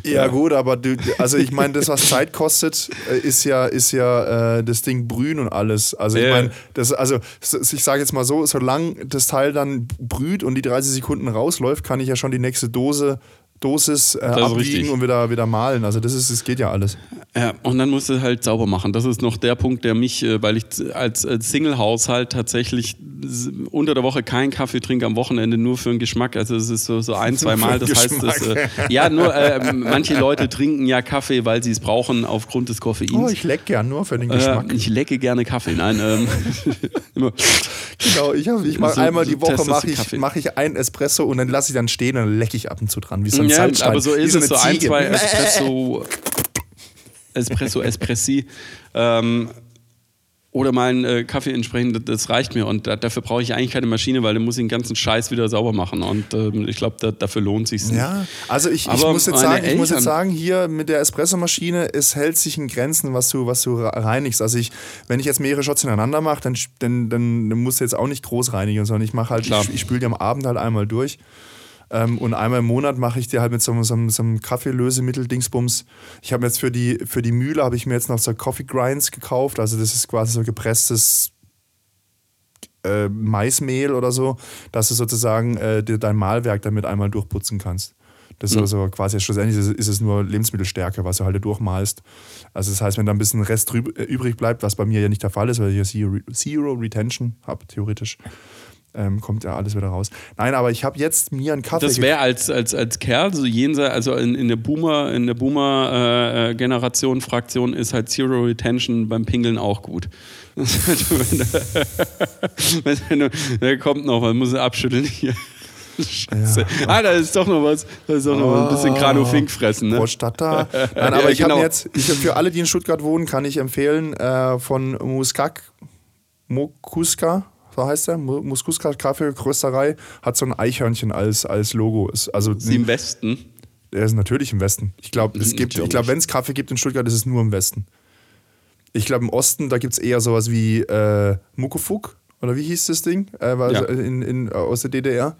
ja, ja gut, aber du, also ich meine, das, was Zeit kostet, ist ja, ist ja äh, das Ding brühen und alles. Also ich äh. meine, das, also ich sage jetzt mal so, solange das Teil dann brüht und die dreißig Sekunden rausläuft, kann ich ja schon die nächste Dose Dosis äh, abbiegen richtig. Und wieder, wieder malen. Also das ist, es geht ja alles. Ja, und dann musst du halt sauber machen. Das ist noch der Punkt, der mich, weil ich als Single-Haushalt tatsächlich unter der Woche keinen Kaffee trinke, am Wochenende nur für den Geschmack. Also es ist so, so ein, zwei Mal. Das heißt, das, äh, ja, nur äh, manche Leute trinken ja Kaffee, weil sie es brauchen aufgrund des Koffeins. Oh, ich lecke gern nur für den Geschmack. Äh, ich lecke gerne Kaffee. Nein, ähm, immer. Genau, ich, ich mache so, einmal die Woche mache ich, mach ich einen Espresso und dann lasse ich dann stehen und dann lecke ich ab und zu dran, wie so ein Ja, Sandstein. Aber so ist es, so ein, zwei Espresso, Espresso, Espressi ähm, oder mal einen äh, Kaffee entsprechend, das reicht mir und da, dafür brauche ich eigentlich keine Maschine, weil dann muss ich den ganzen Scheiß wieder sauber machen und ähm, ich glaube, da, dafür lohnt es sich. Ja, also ich, ich, muss jetzt sagen, ich muss jetzt sagen, hier mit der Espressomaschine, es hält sich in Grenzen, was du, was du reinigst. Also ich, wenn ich jetzt mehrere Shots hintereinander mache, dann, dann, dann musst du jetzt auch nicht groß reinigen, sondern ich mache halt, Klar. ich, ich spüle die am Abend halt einmal durch. Ähm, und einmal im Monat mache ich dir halt mit so, so, so einem Kaffeelösemittel-Dingsbums. Ich habe jetzt für die, für die Mühle habe ich mir jetzt noch so Coffee Grinds gekauft. Also das ist quasi so gepresstes äh, Maismehl oder so, dass du sozusagen äh, dein Mahlwerk damit einmal durchputzen kannst. Das ist mhm. also quasi, schlussendlich ist es nur Lebensmittelstärke, was du halt durchmalst. Also das heißt, wenn da ein bisschen Rest rüb- übrig bleibt, was bei mir ja nicht der Fall ist, weil ich ja Zero, Zero Retention habe, theoretisch. Ähm, kommt ja alles wieder raus. Nein, aber ich habe jetzt mir einen Kaffee... Das wäre als, als, als Kerl, so jenseits, also in, in der Boomer, in der Boomer äh, Generation, Fraktion ist halt Zero Retention beim Pingeln auch gut. wenn, wenn, wenn, da kommt noch, man muss abschütteln hier. Scheiße. Ja. Ah, da ist doch noch was. Da ist doch noch ah, ein bisschen Kranofink fressen, ne? Prostata. Nein, ja, aber ich genau. habe jetzt, ich, für alle, die in Stuttgart wohnen, kann ich empfehlen, äh, von Muskak, Mokuska, so heißt der, Muskuzka Kaffeekrösterei, hat so ein Eichhörnchen als, als Logo. Ist, also ist die im Westen? Er ist natürlich im Westen. Ich glaube, glaub, wenn es Kaffee gibt in Stuttgart, ist es nur im Westen. Ich glaube, im Osten, da gibt es eher sowas wie äh, Mukofug, oder wie hieß das Ding? Äh, war ja. in, in, aus der D D R?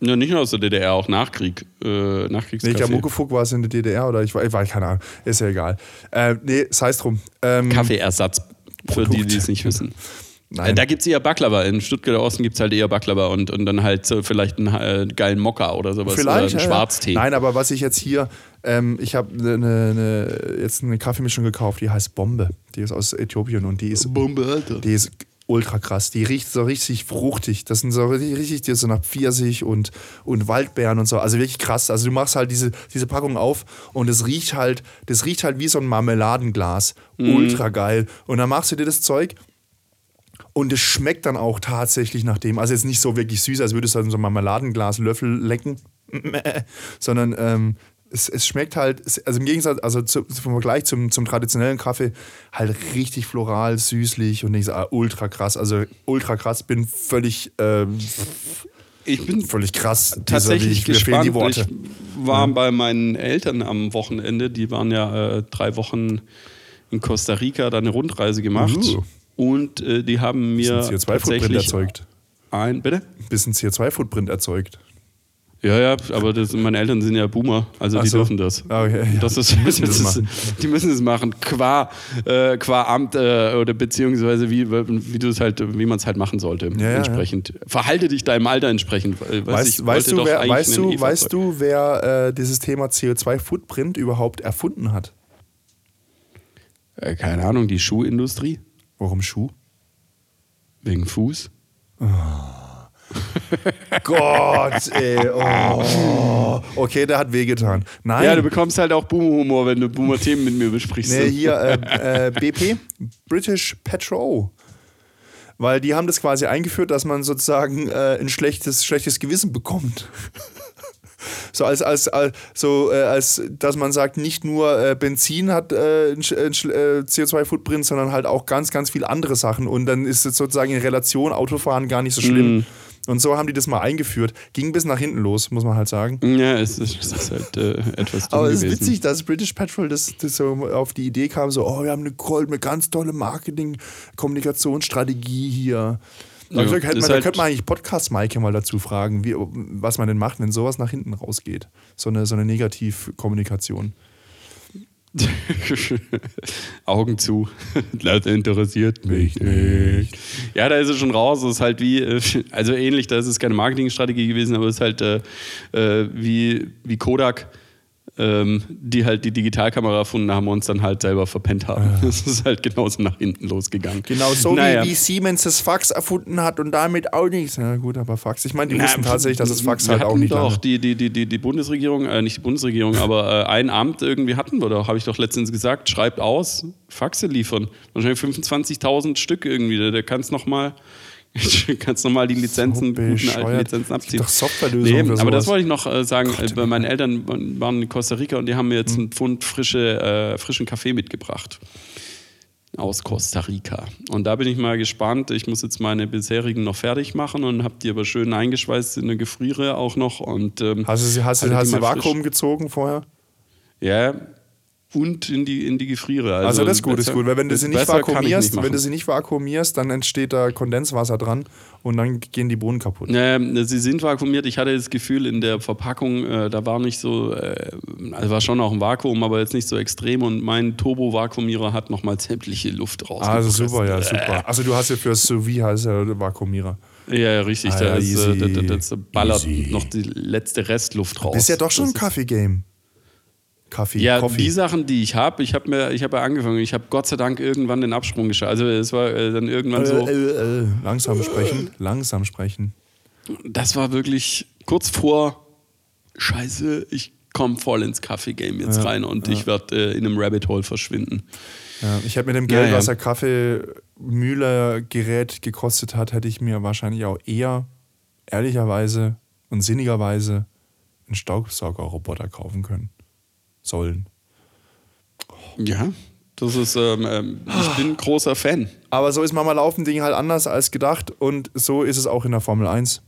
Ja, nicht nur aus der D D R, auch Nachkrieg. Äh, Nachkriegskaffee. Nee, ich glaube, Mukofug war es in der D D R, oder ich war, ich war keine Ahnung, ist ja egal. Äh, nee, sei es drum. Ähm, Kaffeeersatz, für die, die es nicht wissen. Nein. Da gibt es eher Baklava. In Stuttgarter Osten gibt es halt eher Baklava und, und dann halt so vielleicht einen äh, geilen Mokka oder sowas. Vielleicht, oder einen ja, Schwarztee. Ja. Nein, aber was ich jetzt hier, ähm, ich habe ne, ne, jetzt eine Kaffeemischung gekauft, die heißt Bombe. Die ist aus Äthiopien und die ist, Bombe, Alter. Die ist ultra krass. Die riecht so richtig fruchtig. Das sind so richtig, die ist so nach Pfirsich und, und Waldbeeren und so. Also wirklich krass. Also du machst halt diese, diese Packung auf und es riecht halt, das riecht halt wie so ein Marmeladenglas. Mhm. Ultra geil. Und dann machst du dir das Zeug. Und es schmeckt dann auch tatsächlich nach dem, also jetzt nicht so wirklich süß, als würdest du halt so ein Marmeladenglas Löffel lecken, sondern ähm, es, es schmeckt halt, also im Gegensatz, also zum Vergleich zum, zum traditionellen Kaffee, halt richtig floral, süßlich und nicht so, ah, ultra krass, also ultra krass, bin völlig, ähm, ich bin völlig krass. Tatsächlich mir fehlen die Worte. Ich war bei meinen Eltern am Wochenende, die waren ja äh, drei Wochen in Costa Rica, da eine Rundreise gemacht. Uh. Und äh, die haben mir bisschen C O zwei Footprint erzeugt. Ein, bitte? Ein bisschen C O zwei Footprint erzeugt. Ja, ja, aber das, meine Eltern sind ja Boomer, also Ach die so. dürfen das. Okay, ja. das, ist, die, müssen das, das ist, die müssen das machen, qua, äh, qua Amt äh, oder beziehungsweise wie, wie du es halt, wie man es halt machen sollte. Ja, entsprechend. Ja. Verhalte dich deinem Alter entsprechend. Weiß, ich weißt, du, wer, weißt, du, weißt du, wer äh, dieses Thema C O zwei Footprint überhaupt erfunden hat? Äh, keine Ahnung, die Schuhindustrie. Warum Schuh? Wegen Fuß. Oh. Gott, ey. Oh. Okay, der hat wehgetan. Nein. Ja, du bekommst halt auch Boomer-Humor, wenn du Boomer-Themen mit mir besprichst. Nee, hier äh, äh, B P, British Petrol. Weil die haben das quasi eingeführt, dass man sozusagen äh, ein schlechtes, schlechtes Gewissen bekommt. So als, als, als, so, äh, als dass man sagt, nicht nur äh, Benzin hat äh, ein, ein, äh, C O zwei Footprint, sondern halt auch ganz, ganz viele andere Sachen. Und dann ist es sozusagen in Relation Autofahren gar nicht so schlimm. Mm. Und so haben die das mal eingeführt. Ging bis nach hinten los, muss man halt sagen. Ja, es ist, es ist halt äh, etwas dumm. Aber es ist gewesen. Witzig, dass British Petrol das, das so auf die Idee kam, so, oh, wir haben eine, eine ganz tolle Marketing-Kommunikationsstrategie hier. Da ja, könnte man, halt könnte man eigentlich Podcast-Maike mal dazu fragen, wie, was man denn macht, wenn sowas nach hinten rausgeht. So eine, so eine Negativkommunikation. Augen zu. Das interessiert mich nicht. Ja, da ist es schon raus. Das ist halt wie, also ähnlich, da ist es keine Marketingstrategie gewesen, aber es ist halt äh, wie, wie Kodak, ähm, die halt die Digitalkamera erfunden haben und uns dann halt selber verpennt haben. Ja. Das ist halt genauso nach hinten losgegangen. Genau, so naja. wie, wie Siemens das Fax erfunden hat und damit auch nichts. Na gut, aber Fax. Ich meine, die Na, wussten tatsächlich, dass das Fax halt auch nicht lange. Wir hatten doch die, die, die, die Bundesregierung, äh, nicht die Bundesregierung, aber äh, ein Amt irgendwie hatten wir doch, habe ich doch letztens gesagt, schreibt aus, Faxe liefern. Wahrscheinlich fünfundzwanzigtausend Stück irgendwie. Da, da kannst du nochmal... Du kannst nochmal die Lizenzen, so guten alten Lizenzen abziehen. Doch Softwarelösung. Nee, aber das wollte ich noch äh, sagen. Gott, bei meinen Eltern waren in Costa Rica und die haben mir jetzt einen Pfund frische, äh, frischen Kaffee mitgebracht. Aus Costa Rica. Und da bin ich mal gespannt. Ich muss jetzt meine bisherigen noch fertig machen und habe die aber schön eingeschweißt in eine Gefriere auch noch. Und, ähm, hast du, hast du, hast du Vakuum gezogen vorher? Ja. Und in die, in die Gefriere. Also, also das ist gut, besser, ist gut, weil wenn du sie nicht vakuumierst, nicht wenn du sie nicht vakuumierst, dann entsteht da Kondenswasser dran und dann gehen die Bohnen kaputt. Ähm, sie sind vakuumiert. Ich hatte das Gefühl, in der Verpackung, äh, da war nicht so, äh, also war schon auch ein Vakuum, aber jetzt nicht so extrem und mein Turbo-Vakuumierer hat nochmal sämtliche Luft raus. Also super, ja, super. Äh. Also du hast ja für das Sous Vide heißt ja Vakuumierer. Ja, ja, richtig. Ah, da, ja, ist, da, da, da, da ballert easy. Noch die letzte Restluft raus. Das ist ja doch schon das ein Kaffee-Game. Kaffee, ja, Coffee. Die Sachen, die ich habe, ich habe mir, ich habe angefangen, ich habe Gott sei Dank irgendwann den Absprung geschafft. Also es war äh, dann irgendwann äh, so... Äh, äh, langsam sprechen, äh, langsam sprechen. Das war wirklich kurz vor, scheiße, ich komme voll ins Kaffee-Game jetzt ja, rein und ja. ich werde äh, in einem Rabbit-Hole verschwinden. Ja, ich habe mit dem Geld, naja. was der Kaffeemühler-Gerät gekostet hat, hätte ich mir wahrscheinlich auch eher, ehrlicherweise... und sinnigerweise einen Staubsaugerroboter kaufen können. Sollen. Oh. Ja, das ist, ähm, ähm, ich bin großer Fan. Aber so ist Mama Laufen Ding halt anders als gedacht und so ist es auch in der Formel eins.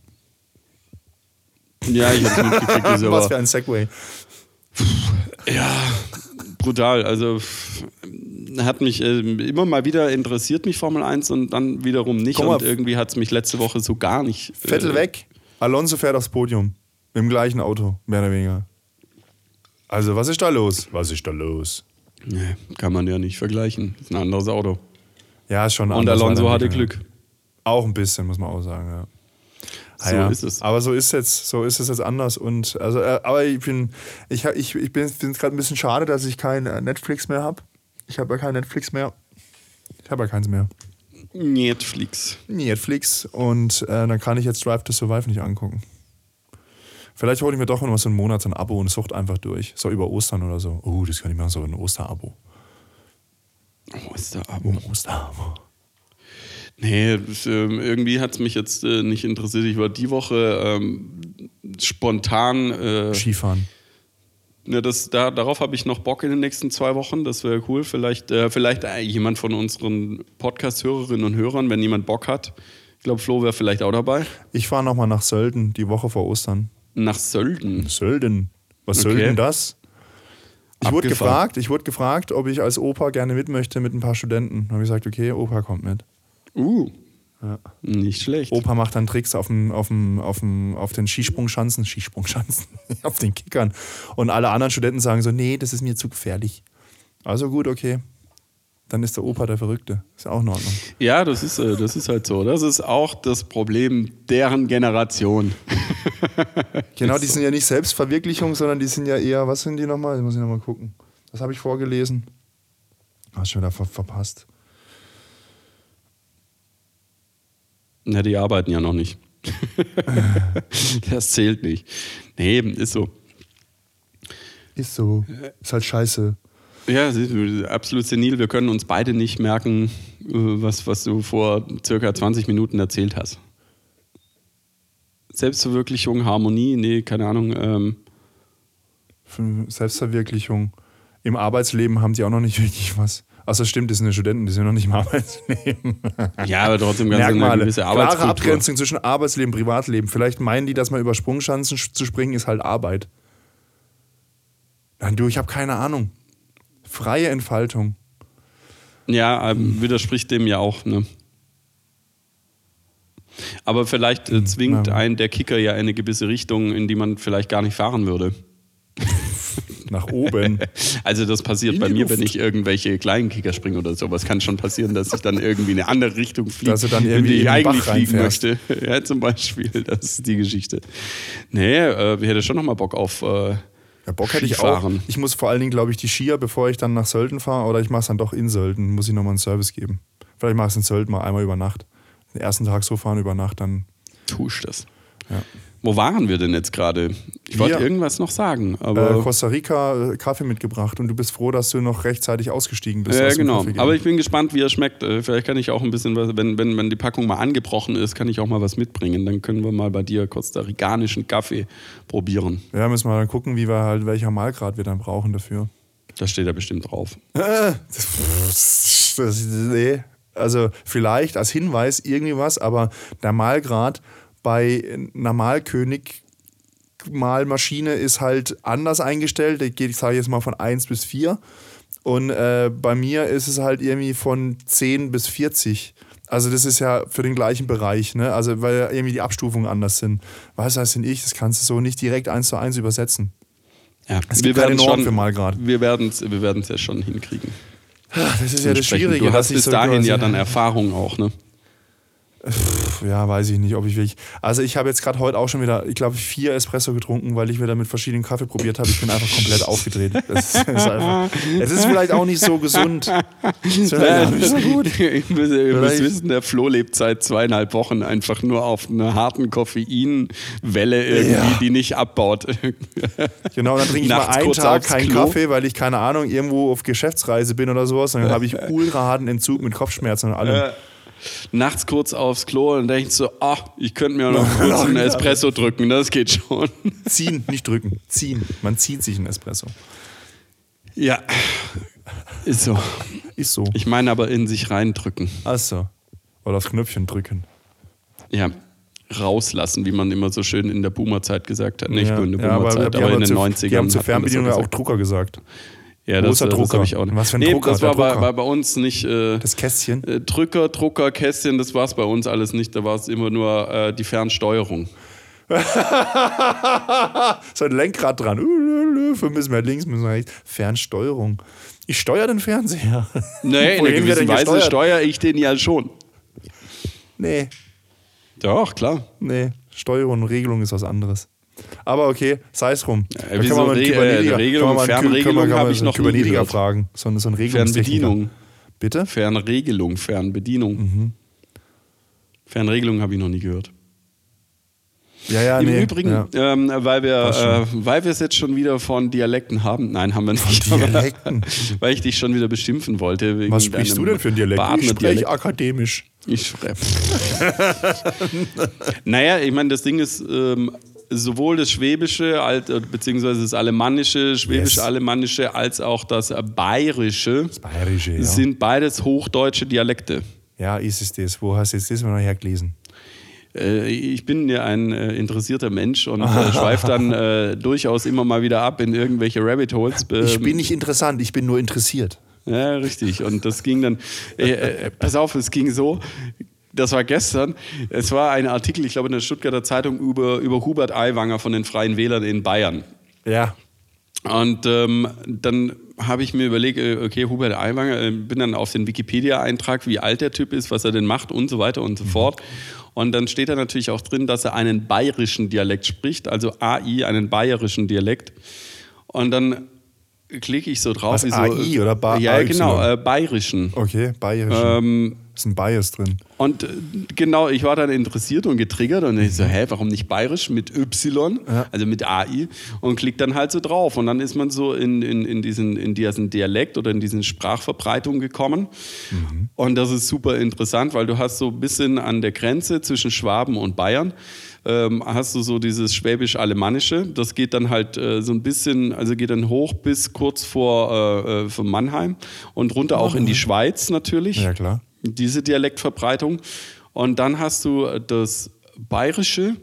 Ja, ich hab's mitgekriegt. Was aber. Für ein Segway. Ja, brutal. Also hat mich äh, immer mal wieder interessiert mich Formel eins und dann wiederum nicht. Komm und auf. Irgendwie hat es mich letzte Woche so gar nicht. Äh, Vettel weg, Alonso fährt aufs Podium. Im gleichen Auto, mehr oder weniger. Also was ist da los? Was ist da los? Nee, kann man ja nicht vergleichen. Ist ein anderes Auto. Ja, ist schon ein anderes Auto. Und Alonso hatte Glück. Auch ein bisschen, muss man auch sagen, ja. So ah ja. ist es. Aber so ist jetzt, so ist es jetzt anders und also, äh, aber ich bin, ich ich, ich bin gerade ein bisschen schade, dass ich kein Netflix mehr habe. Ich habe ja kein Netflix mehr. Ich habe ja keins mehr. Netflix. Netflix und äh, dann kann ich jetzt Drive to Survive nicht angucken. Vielleicht hole ich mir doch noch so einen Monat so ein Abo und sucht einfach durch, so über Ostern oder so. Oh, das kann ich machen, so ein Osterabo. Osterabo, ein Osterabo. Nee, irgendwie hat es mich jetzt äh, nicht interessiert. Ich war die Woche ähm, spontan... Äh, Skifahren. Ne, das, da, darauf habe ich noch Bock in den nächsten zwei Wochen. Das wäre cool. Vielleicht, äh, vielleicht äh, jemand von unseren Podcast-Hörerinnen und Hörern, wenn jemand Bock hat. Ich glaube, Flo wäre vielleicht auch dabei. Ich fahre nochmal nach Sölden, die Woche vor Ostern. Nach Sölden? Sölden. Was soll denn das? Ich wurde gefragt, ich wurde gefragt, ob ich als Opa gerne mit möchte mit ein paar Studenten. Dann habe ich gesagt, okay, Opa kommt mit. Uh, ja. Nicht schlecht. Opa macht dann Tricks auf, dem, auf, dem, auf, dem, auf den Skisprungschanzen, Skisprungschanzen, auf den Kickern. Und alle anderen Studenten sagen so, nee, das ist mir zu gefährlich. Also gut, okay. Dann ist der Opa der Verrückte. Ist ja auch in Ordnung. Ja, das ist, das ist halt so. Das ist auch das Problem deren Generation. Genau, die sind ja nicht Selbstverwirklichung, sondern die sind ja eher, was sind die nochmal? Ich muss nochmal gucken. Das habe ich vorgelesen. Hast schon wieder ver- verpasst. Na, die arbeiten ja noch nicht. Das zählt nicht. Nee, ist so. Ist so. Ist halt scheiße. Ja, absolut senil. Wir können uns beide nicht merken, was, was du vor circa zwanzig Minuten erzählt hast. Selbstverwirklichung, Harmonie, nee, keine Ahnung. Ähm. Selbstverwirklichung. Im Arbeitsleben haben die auch noch nicht wirklich was. Achso, stimmt, das sind ja Studenten, die sind noch nicht im Arbeitsleben. Ja, aber trotzdem ganz eine gewisse Arbeitskultur. Klare Abgrenzung zwischen Arbeitsleben und Privatleben. Vielleicht meinen die, dass man über Sprungschanzen zu springen ist halt Arbeit. Nein, du, ich habe keine Ahnung. Freie Entfaltung. Ja, ähm, widerspricht dem ja auch, ne? Aber vielleicht äh, zwingt ja. einen der Kicker ja eine gewisse Richtung, in die man vielleicht gar nicht fahren würde. Nach oben. Also das passiert bei mir, Luft. Wenn ich irgendwelche kleinen Kicker springe oder sowas. Kann schon passieren, dass ich dann irgendwie in eine andere Richtung fliege, dass du dann irgendwie in die ich eigentlich Bach fliegen möchte. Ja, zum Beispiel. Das ist die Geschichte. Nee, äh, ich hätte schon nochmal Bock auf äh, ja, Bock hätte ich auch. Ich muss vor allen Dingen, glaube ich, die Skier, bevor ich dann nach Sölden fahre, oder ich mache es dann doch in Sölden, muss ich nochmal einen Service geben. Vielleicht mache ich es in Sölden mal einmal über Nacht. Den ersten Tag so fahren, über Nacht, dann... Tue ich das. Ja. Wo waren wir denn jetzt gerade? Ich wollte irgendwas noch sagen. Aber äh, Costa Rica, Kaffee mitgebracht und du bist froh, dass du noch rechtzeitig ausgestiegen bist. Ja, äh, genau. Aber ich bin gespannt, wie er schmeckt. Vielleicht kann ich auch ein bisschen, was, wenn, wenn, wenn die Packung mal angebrochen ist, kann ich auch mal was mitbringen. Dann können wir mal bei dir kostarikanischen Kaffee probieren. Ja, müssen wir dann gucken, wie wir halt, welcher Mahlgrad wir dann brauchen dafür. Da steht er bestimmt drauf. Nee. Also vielleicht als Hinweis irgendwie was, aber der Mahlgrad bei einer Mahlkönig Mahlmaschine ist halt anders eingestellt. Ich gehe, ich sage jetzt mal von eins bis vier. Und äh, bei mir ist es halt irgendwie von zehn bis vierzig. Also das ist ja für den gleichen Bereich, ne? Also weil irgendwie die Abstufungen anders sind. Was heißt denn ich? Das kannst du so nicht direkt eins zu eins übersetzen. Ja, es gibt keine Norm für Mahlgrad. Wir werden es wir werden's ja schon hinkriegen. Das ist ja das Schwierige. Du hast bis so dahin ja dann Erfahrung auch, ne? Ja, weiß ich nicht, ob ich wirklich... Also ich habe jetzt gerade heute auch schon wieder, ich glaube, vier Espresso getrunken, weil ich wieder mit verschiedenen Kaffee probiert habe. Ich bin einfach komplett aufgedreht. Es ist, ist, ist vielleicht auch nicht so gesund. Ist ja, nicht so gut. Ihr müsst, ihr müsst wissen, der Flo lebt seit zweieinhalb Wochen einfach nur auf einer harten Koffeinwelle irgendwie, ja. die nicht abbaut. Genau, dann trinke ich Nachts mal einen Tag keinen Klo. Kaffee, weil ich, keine Ahnung, irgendwo auf Geschäftsreise bin oder sowas. Und dann habe ich ultra harten Entzug mit Kopfschmerzen und allem. Äh. nachts kurz aufs Klo und denkst so, ach, oh, ich könnte mir noch kurz einen Espresso drücken, das geht schon. Ziehen, nicht drücken, ziehen. Man zieht sich einen Espresso. Ja, ist so. Ist so. Ich meine aber in sich reindrücken. Ach so. Oder aufs Knöpfchen drücken. Ja, rauslassen, wie man immer so schön in der Boomer-Zeit gesagt hat. Nicht ja, nur in der Boomer-Zeit, ja, aber, aber in den zu, neunzigern. Die haben zur Fernbedienung ja auch Drucker gesagt. Ja, das, das habe ich auch nicht. Was für ein nee, Drucker? Das war Drucker. Bei, war bei uns nicht. Äh, das Kästchen? Äh, Drücker, Drucker, Kästchen, das war es bei uns alles nicht. Da war es immer nur äh, die Fernsteuerung. So ein Lenkrad dran. Für müssen wir links, müssen wir rechts. Fernsteuerung. Ich steuere den Fernseher. Nee, in einer gewissen Weise steuere ich den ja schon. Nee. Doch, klar. Nee, Steuerung und Regelung ist was anderes. Aber okay, sei es rum. Ja, wieso kann man Re- äh, Regelung, kann man Fernregelung habe ich noch Kybernetiker fragen. So eine, so eine Fernbedienung. Bitte? Fernregelung, Fernbedienung. Mhm. Fernregelung habe ich noch nie gehört. Ja, ja, Im nee. Übrigen, ja. Ähm, weil wir äh, es jetzt schon wieder von Dialekten haben. Nein, haben wir nicht. Von Dialekten? Weil ich dich schon wieder beschimpfen wollte. Wegen was sprichst du denn für einen Dialekt? Ich spreche akademisch. Ich schreibe. Naja, ich meine, das Ding ist... Ähm, sowohl das Schwäbische, beziehungsweise das Alemannische, Schwäbisch-Alemannische, yes. als auch das Bayerische, das Bayerische ja. sind beides hochdeutsche Dialekte. Ja, ist es das. Wo hast du jetzt das mal hergelesen? Äh, ich bin ja ein äh, interessierter Mensch und äh, schweife dann äh, durchaus immer mal wieder ab in irgendwelche Rabbit Holes. Ähm, ich bin nicht interessant, ich bin nur interessiert. Ja, richtig. Und das ging dann, äh, äh, pass auf, es ging so... Das war gestern. Es war ein Artikel, ich glaube, in der Stuttgarter Zeitung über, über Hubert Aiwanger von den Freien Wählern in Bayern. Ja. Und ähm, dann habe ich mir überlegt, okay, Hubert Aiwanger, bin dann auf den Wikipedia-Eintrag, wie alt der Typ ist, was er denn macht und so weiter und so fort. Und dann steht da natürlich auch drin, dass er einen bayerischen Dialekt spricht, also A I, einen bayerischen Dialekt. Und dann klicke ich so drauf. Was, A I so, oder ba- ja, genau, äh, bayerischen. Okay, bayerischen. Ähm, ist ein Bias drin. Und genau, ich war dann interessiert und getriggert und ich so, hä, warum nicht bayerisch mit Y, ja. also mit A I und klick dann halt so drauf und dann ist man so in, in, in, diesen, in diesen Dialekt oder in diesen Sprachverbreitung gekommen mhm. und das ist super interessant, weil du hast so ein bisschen an der Grenze zwischen Schwaben und Bayern ähm, hast du so dieses Schwäbisch-Alemannische, das geht dann halt äh, so ein bisschen, also geht dann hoch bis kurz vor äh, von Mannheim und runter mhm. auch in die Schweiz natürlich. Ja, klar. Diese Dialektverbreitung. Und dann hast du das Bayerische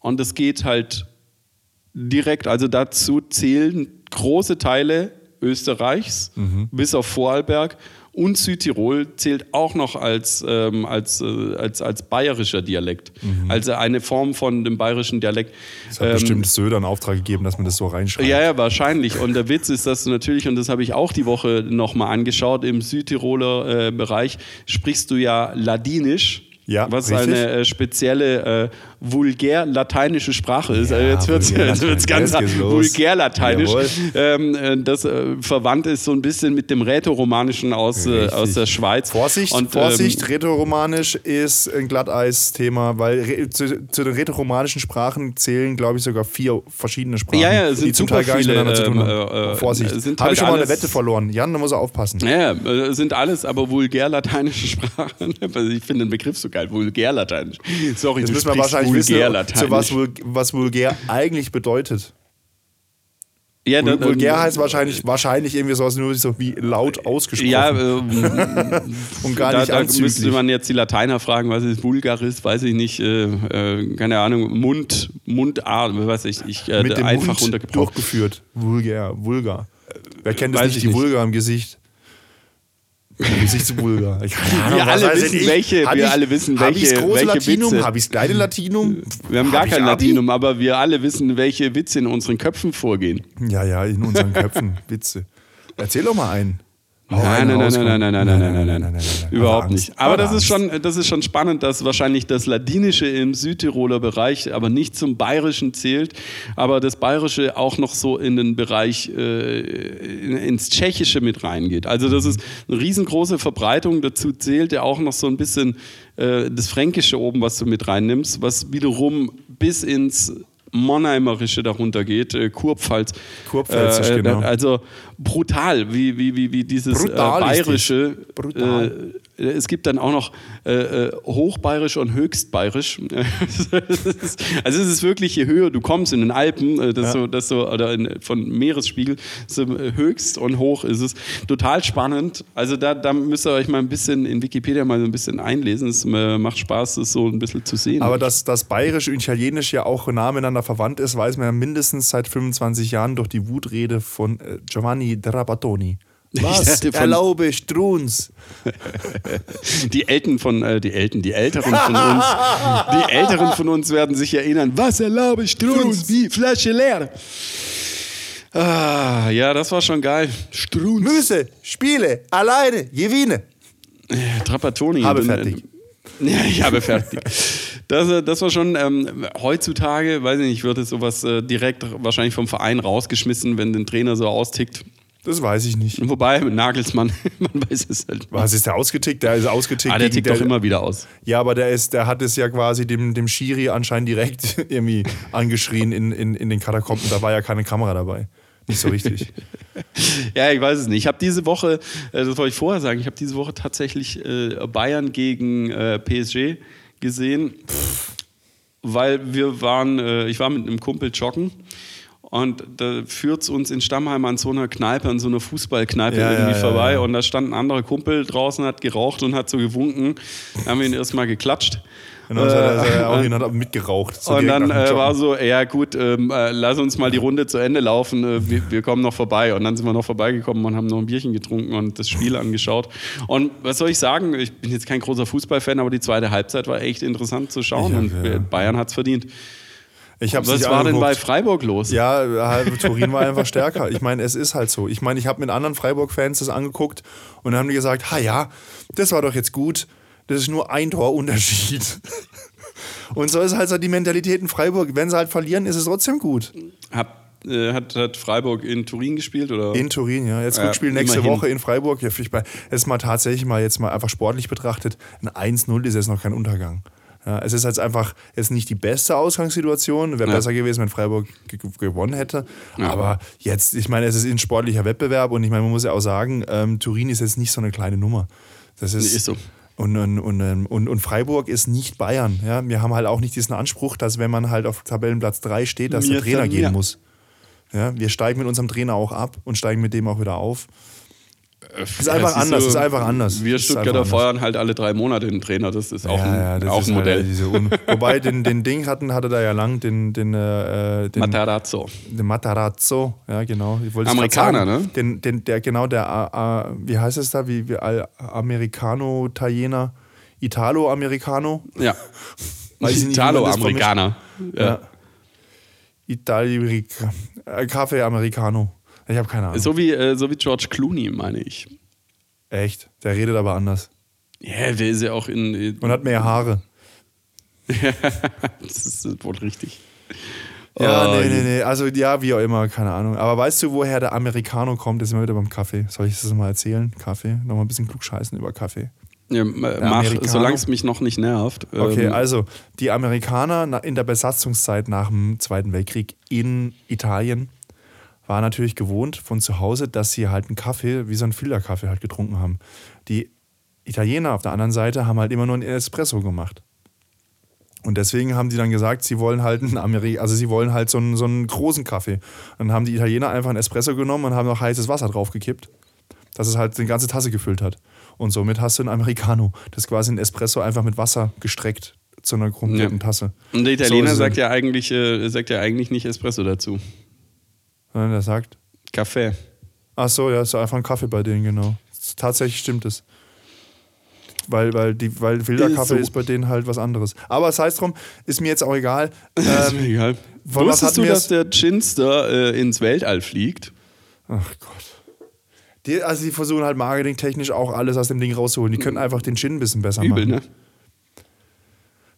und das geht halt direkt, also dazu zählen große Teile Österreichs mhm. bis auf Vorarlberg und Südtirol zählt auch noch als, ähm, als, äh, als, als bayerischer Dialekt. Mhm. Also eine Form von dem bayerischen Dialekt. Es hat ähm, bestimmt Söder einen Auftrag gegeben, dass man das so reinschreibt. Ja, ja, wahrscheinlich. Und der Witz ist, dass du natürlich, und das habe ich auch die Woche nochmal angeschaut, im Südtiroler äh, Bereich sprichst du ja Ladinisch. Ja, was richtig. eine äh, spezielle äh, vulgär-lateinische Sprache ist. Ja, also jetzt wird es vulgär-lateinisch. Ganz vulgär-lateinisch. Ähm, äh, das äh, verwandt ist so ein bisschen mit dem Rätoromanischen aus, äh, aus der Schweiz. Vorsicht, und, Vorsicht ähm, Rätoromanisch ist ein Glatteis-Thema, weil re- zu, zu den rätoromanischen Sprachen zählen, glaube ich, sogar vier verschiedene Sprachen. Ja, ja, es sind die super zum Teil viele, gar nicht miteinander zu tun haben. Äh, äh, Vorsicht. Halt habe ich schon mal eine Wette verloren. Jan, da muss er aufpassen. Ja, äh, sind alles aber vulgär-lateinische Sprachen. Ich finde den Begriff so geil, vulgär-lateinisch. Sorry, jetzt müssen wir wahrscheinlich wissen, zu was, was vulgär eigentlich bedeutet. Ja, dann, vulgär heißt wahrscheinlich, wahrscheinlich irgendwie sowas nur so wie laut ausgesprochen. Ja, äh, und gar da, nicht da anzüglich. Müsste man jetzt die Lateiner fragen, was ist vulgaris, weiß ich nicht, äh, äh, keine Ahnung, Mund, Mundart, weiß ich, ich äh, mit dem einfach Mund durchgeführt. Vulgär, vulgar. Wer kennt das nicht, die nicht. Vulgar im Gesicht? Sich zu vulgar. Ich wir, ja, alle wissen, ich, welche, wir ich, alle wissen, welche. Habe ich das große Latinum? Habe ich das kleine Latinum? Wir haben hab gar kein Latinum, aber wir alle wissen, welche Witze in unseren Köpfen vorgehen. Ja, ja, in unseren Köpfen. Witze. Erzähl doch mal einen. Nein nein nein nein nein nein nein nein nein nein nein nein nein überhaupt nicht. Aber das ist schon, das ist schon spannend, dass wahrscheinlich das Ladinische im Südtiroler Bereich aber nicht zum Bayerischen zählt, aber das Bayerische auch noch so in den Bereich äh, ins Tschechische mit reingeht. Also das ist eine riesengroße Verbreitung. Dazu zählt ja auch noch so ein bisschen äh, das Fränkische oben, was du mit reinnimmst, was wiederum bis ins Mannheimerische darunter geht, äh, Kurpfalz. Kurpfalzisch, äh, genau. Also brutal, wie, wie, wie, wie dieses äh, Bayerische. Brutal. Äh, es gibt dann auch noch äh, Hochbayerisch und Höchstbayerisch. Also es ist wirklich, je höher du kommst in den Alpen, äh, das ja. so, das so, oder in, von Meeresspiegel, so höchst und hoch ist es. Total spannend. Also da, da müsst ihr euch mal ein bisschen in Wikipedia mal so ein bisschen einlesen. Es äh, macht Spaß, das so ein bisschen zu sehen. Aber dass das Bayerisch und Italienisch ja auch nah miteinander verwandt ist, weiß man ja mindestens seit fünfundzwanzig Jahren durch die Wutrede von äh, Giovanni Trapattoni. Was? Ich erlaube Struns. Die Eltern von, äh, die Eltern, die Älteren von uns, die Älteren von uns werden sich erinnern. Was erlaube Struns? Wie? Flasche leer. Ah, ja, das war schon geil. Struns. Müsse, Spiele, alleine, gewinne. Trapattoni. Habe bin, fertig. Äh, ja, ich habe fertig. Das, das war schon, ähm, heutzutage, weiß ich nicht, würde sowas äh, direkt wahrscheinlich vom Verein rausgeschmissen, wenn den Trainer so austickt. Das weiß ich nicht. Wobei, Nagelsmann, man weiß es halt nicht. Was ist der ausgetickt? Der ist ausgetickt. Ah, der tickt der, doch immer wieder aus. Ja, aber der, ist, der hat es ja quasi dem, dem Schiri anscheinend direkt irgendwie angeschrien in, in, in den Katakomben. Da war ja keine Kamera dabei. Nicht so richtig. Ja, ich weiß es nicht. Ich habe diese Woche, das wollte ich vorher sagen, ich habe diese Woche tatsächlich Bayern gegen P S G gesehen, weil wir waren, ich war mit einem Kumpel joggen. Und da führt es uns in Stammheim an so einer Kneipe, an so einer Fußballkneipe ja, irgendwie ja, vorbei. Ja, ja. Und da stand ein anderer Kumpel draußen, hat geraucht und hat so gewunken. Dann haben wir ihn erstmal geklatscht. Genau, äh, also, ja, auch äh, ihn hat mitgeraucht. So und dann äh, war so, ja gut, äh, lass uns mal die Runde zu Ende laufen, äh, wir, wir kommen noch vorbei. Und dann sind wir noch vorbeigekommen und haben noch ein Bierchen getrunken und das Spiel angeschaut. Und was soll ich sagen, ich bin jetzt kein großer Fußballfan, aber die zweite Halbzeit war echt interessant zu schauen. Ja, und ja. Bayern hat es verdient. Ich hab's Was nicht war angeguckt. Denn bei Freiburg los? Ja, Turin war einfach stärker. Ich meine, es ist halt so. Ich meine, ich habe mit anderen Freiburg-Fans das angeguckt und dann haben die gesagt, ha ja, das war doch jetzt gut, das ist nur ein Torunterschied. Und so ist halt so die Mentalität in Freiburg. Wenn sie halt verlieren, ist es trotzdem gut. Hab Hat, hat Freiburg in Turin gespielt? Oder? In Turin, ja. Jetzt Rückspiel ja, nächste immerhin. Woche in Freiburg. Ja, jetzt mal tatsächlich mal, jetzt mal einfach sportlich betrachtet, ein eins null ist jetzt noch kein Untergang. Ja, es ist halt einfach jetzt nicht die beste Ausgangssituation. Wäre ja. besser gewesen, wenn Freiburg ge- gewonnen hätte. Ja. Aber jetzt, ich meine, es ist ein sportlicher Wettbewerb und ich meine, man muss ja auch sagen, ähm, Turin ist jetzt nicht so eine kleine Nummer. Das ist, nee, ist so. Und, und, und, und, und Freiburg ist nicht Bayern. Ja? Wir haben halt auch nicht diesen Anspruch, dass wenn man halt auf Tabellenplatz drei steht, dass wir der Trainer dann, gehen ja. muss. Ja? Wir steigen mit unserem Trainer auch ab und steigen mit dem auch wieder auf. Es ist einfach es ist anders, so, ist einfach anders. Wir Stuttgarter feuern halt alle drei Monate den Trainer, das ist auch ja, ein, ja, das auch ist ein Modell. Un- Wobei, den, den Ding hatten, hatte da ja lang, den, den, äh, den Matarazzo. Den Matarazzo, ja genau. Amerikaner, ne? Den, den, der, genau, der, äh, wie heißt es da, wie, wie Americano, Italiener, Italo-Americano? Ja, Italo-Amerikaner. Ja. Ja. Itali-Amerika, Kaffee Americano. Ich habe keine Ahnung. So wie, äh, so wie George Clooney, meine ich. Echt? Der redet aber anders. Ja, yeah, der ist ja auch in... in und hat mehr Haare. Das ist wohl richtig. Ja, oh, nee, nee, nee. Also ja, wie auch immer, keine Ahnung. Aber weißt du, woher der Americano kommt? Jetzt sind wir wieder beim Kaffee. Soll ich das mal erzählen? Kaffee? Nochmal ein bisschen klugscheißen über Kaffee. Ja, mach, solange es mich noch nicht nervt. Okay, ähm. also die Amerikaner in der Besatzungszeit nach dem Zweiten Weltkrieg in Italien war natürlich gewohnt von zu Hause, dass sie halt einen Kaffee, wie so einen Filterkaffee halt getrunken haben. Die Italiener auf der anderen Seite haben halt immer nur einen Espresso gemacht. Und deswegen haben die dann gesagt, sie wollen halt einen Ameri- also sie wollen halt so einen, so einen großen Kaffee. Dann haben die Italiener einfach einen Espresso genommen und haben noch heißes Wasser draufgekippt, dass es halt die ganze Tasse gefüllt hat. Und somit hast du einen Americano. Das ist quasi ein Espresso einfach mit Wasser gestreckt zu einer kompletten Tasse. Ja. Und der Italiener so sagt ja eigentlich, äh, sagt ja eigentlich nicht Espresso dazu. Nein, der sagt... Kaffee. Ach so, ja, ist einfach ein Kaffee bei denen, genau. Tatsächlich stimmt es. Weil, weil, die, weil wilder ist Kaffee so. Ist bei denen halt was anderes. Aber sei es drum, ist mir jetzt auch egal. Ähm, ist mir egal. Wusstest du, dass der Ginster äh, ins Weltall fliegt? Ach Gott. Die, also die versuchen halt marketingtechnisch auch alles aus dem Ding rauszuholen. Die können einfach den Gin ein bisschen besser Übel, machen. Übel, ne?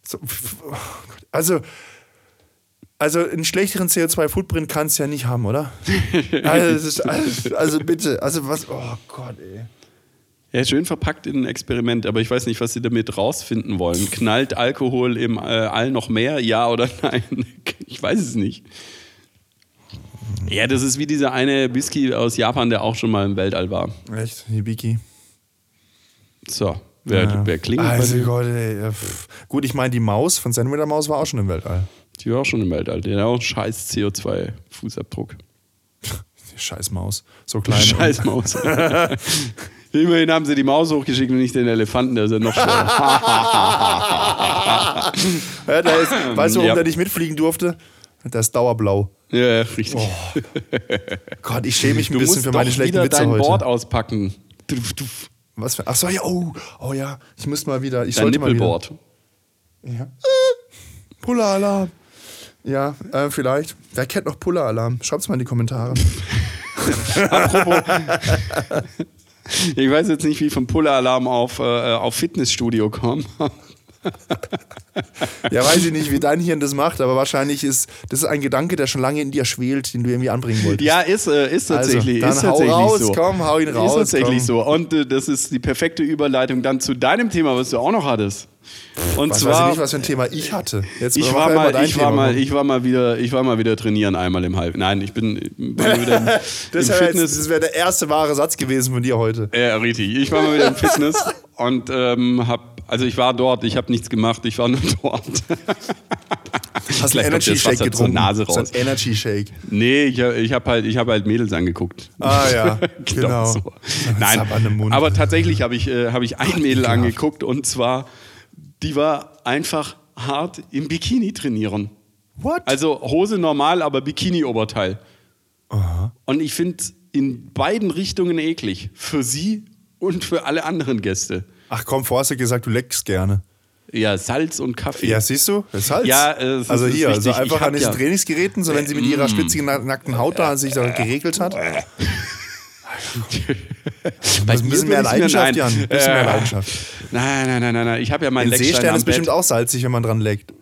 So, oh Gott. Also... Also einen schlechteren C O zwei Footprint kannst es ja nicht haben, oder? Also, das ist, also, also bitte, also was, oh Gott, ey. Ja, schön verpackt in ein Experiment, aber ich weiß nicht, was sie damit rausfinden wollen. Knallt Alkohol im äh, All noch mehr, ja oder nein? Ich weiß es nicht. Ja, das ist wie dieser eine Whisky aus Japan, der auch schon mal im Weltall war. Echt? Hibiki. So. Wer, ja. wer klingelt? Also Gott, ey, gut, ich meine, die Maus von Zentimeter Maus war auch schon im Weltall. Die war auch schon im Weltall. Die hat auch einen scheiß C O zwei Fußabdruck. Die scheiß Maus. So klein. Scheiß Maus. Immerhin haben sie die Maus hochgeschickt und nicht den Elefanten, der ist ja noch schwerer. Ja, da ist, weißt du, warum ja. der nicht mitfliegen durfte? Der ist dauerblau. Ja, richtig. Oh. Gott, ich schäme mich ein du bisschen für meine schlechten Witze heute. Du musst wieder dein Board auspacken. Was für, ach so, ja, oh, oh ja, ich müsste mal wieder. Ich dein Nippelboard. Ja. Puller-Alarm. Ja, äh, vielleicht. Wer kennt noch Puller-Alarm? Schreibt's mal in die Kommentare. Apropos. Ich weiß jetzt nicht, wie vom Puller-Alarm auf, äh, auf Fitnessstudio kommen. Ja, weiß ich nicht, wie dein Hirn das macht, aber wahrscheinlich ist das ist ein Gedanke, der schon lange in dir schwelt, den du irgendwie anbringen wolltest. Ja, ist, äh, ist tatsächlich, also, dann ist tatsächlich hau raus, so. Komm, hau ihn raus. Ist tatsächlich komm. so. Und äh, das ist die perfekte Überleitung dann zu deinem Thema, was du auch noch hattest. Und was zwar, weiß ich nicht, was für ein Thema ich hatte. Jetzt ich war mal, ich war mal, ich war mal wieder, ich war mal wieder trainieren einmal im Halb. Nein, ich bin, bin wieder im, das im Fitness. Jetzt, das wäre der erste wahre Satz gewesen von dir heute. Ja, richtig. Ich war mal wieder im Fitness und ähm, hab, also ich war dort. Ich habe nichts gemacht. Ich war nur dort. Hast du einen Energy Shake getrunken? So eine Nase raus. Hast du einen Energy Shake? Nee, ich, ich habe halt, ich habe halt Mädels angeguckt. Ah ja, genau. So. Nein, aber tatsächlich habe ich, äh, habe ich ein Mädel Ach, angeguckt und zwar. Die war einfach hart im Bikini trainieren. What? Also Hose normal, aber Bikini-Oberteil. Aha. Und ich finde es in beiden Richtungen eklig. Für sie und für alle anderen Gäste. Ach komm, vorher hast du gesagt, du leckst gerne. Ja, Salz und Kaffee. Ja, siehst du? Salz. Ja, äh, also ist hier, also einfach an diesen ja. Trainingsgeräten, so wenn sie mit ihrer spitzigen, nackten Haut da sich da geregelt hat. Ein bisschen mehr Leidenschaft, Jan. Ein bisschen mehr Leidenschaft. Nein, nein, nein, nein, nein. Ich habe ja meinen Leckstein am Bett. Seestern ist bestimmt auch salzig, wenn man dran leckt.